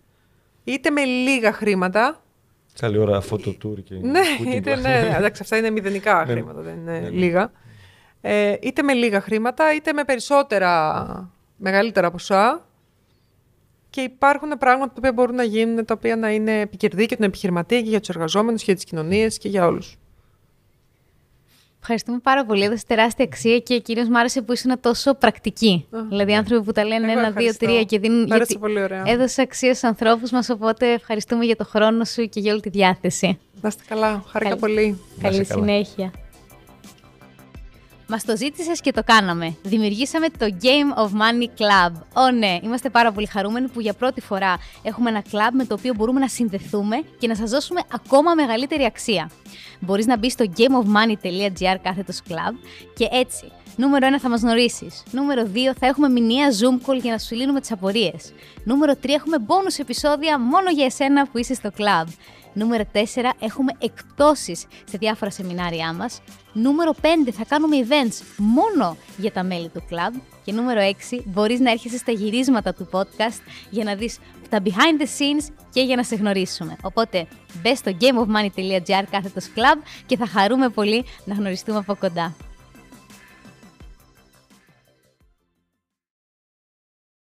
είτε με λίγα χρήματα. Καλή ώρα φωτοτούρ και... Ναι, είτε, ναι, εντάξει, αυτά είναι μηδενικά χρήματα, δεν είναι λίγα. Είτε με λίγα χρήματα, είτε με περισσότερα, μεγαλύτερα ποσά. Και υπάρχουν πράγματα τα οποία μπορούν να γίνουν, τα οποία να είναι επικερδή και τον επιχειρηματία και για τους εργαζόμενους και για τις κοινωνίες και για όλους. Ευχαριστούμε πάρα πολύ. Έδωσε τεράστια αξία και κυρίως μου άρεσε που ήσουν τόσο πρακτική. Δηλαδή, άνθρωποι που τα λένε 1, 2, 3 και δίνουν. Άρεσε πολύ ωραία. Έδωσε αξία στους ανθρώπους μας. Οπότε, ευχαριστούμε για το χρόνο σου και για όλη τη διάθεση. Να είστε καλά. Χάρηκα πολύ. Καλή συνέχεια. Μας το ζήτησες και το κάναμε. Δημιουργήσαμε το Game of Money Club. Ναι, είμαστε πάρα πολύ χαρούμενοι που για πρώτη φορά έχουμε ένα club με το οποίο μπορούμε να συνδεθούμε και να σας δώσουμε ακόμα μεγαλύτερη αξία. Μπορείς να μπεις στο gameofmoney.gr/club και έτσι, νούμερο 1 θα μας γνωρίσεις. Νούμερο 2 θα έχουμε μηνιαία Zoom call για να σου λύνουμε τις απορίες. Νούμερο 3 έχουμε bonus επεισόδια μόνο για εσένα που είσαι στο club. Νούμερο 4 έχουμε εκπτώσεις σε διάφορα σεμινάρια μας. Νούμερο 5 θα κάνουμε events μόνο για τα μέλη του club. Και νούμερο 6 μπορείς να έρχεσαι στα γυρίσματα του podcast για να δεις τα behind the scenes και για να σε γνωρίσουμε. Οπότε μπες στο gameofmoney.gr/club και θα χαρούμε πολύ να γνωριστούμε από κοντά.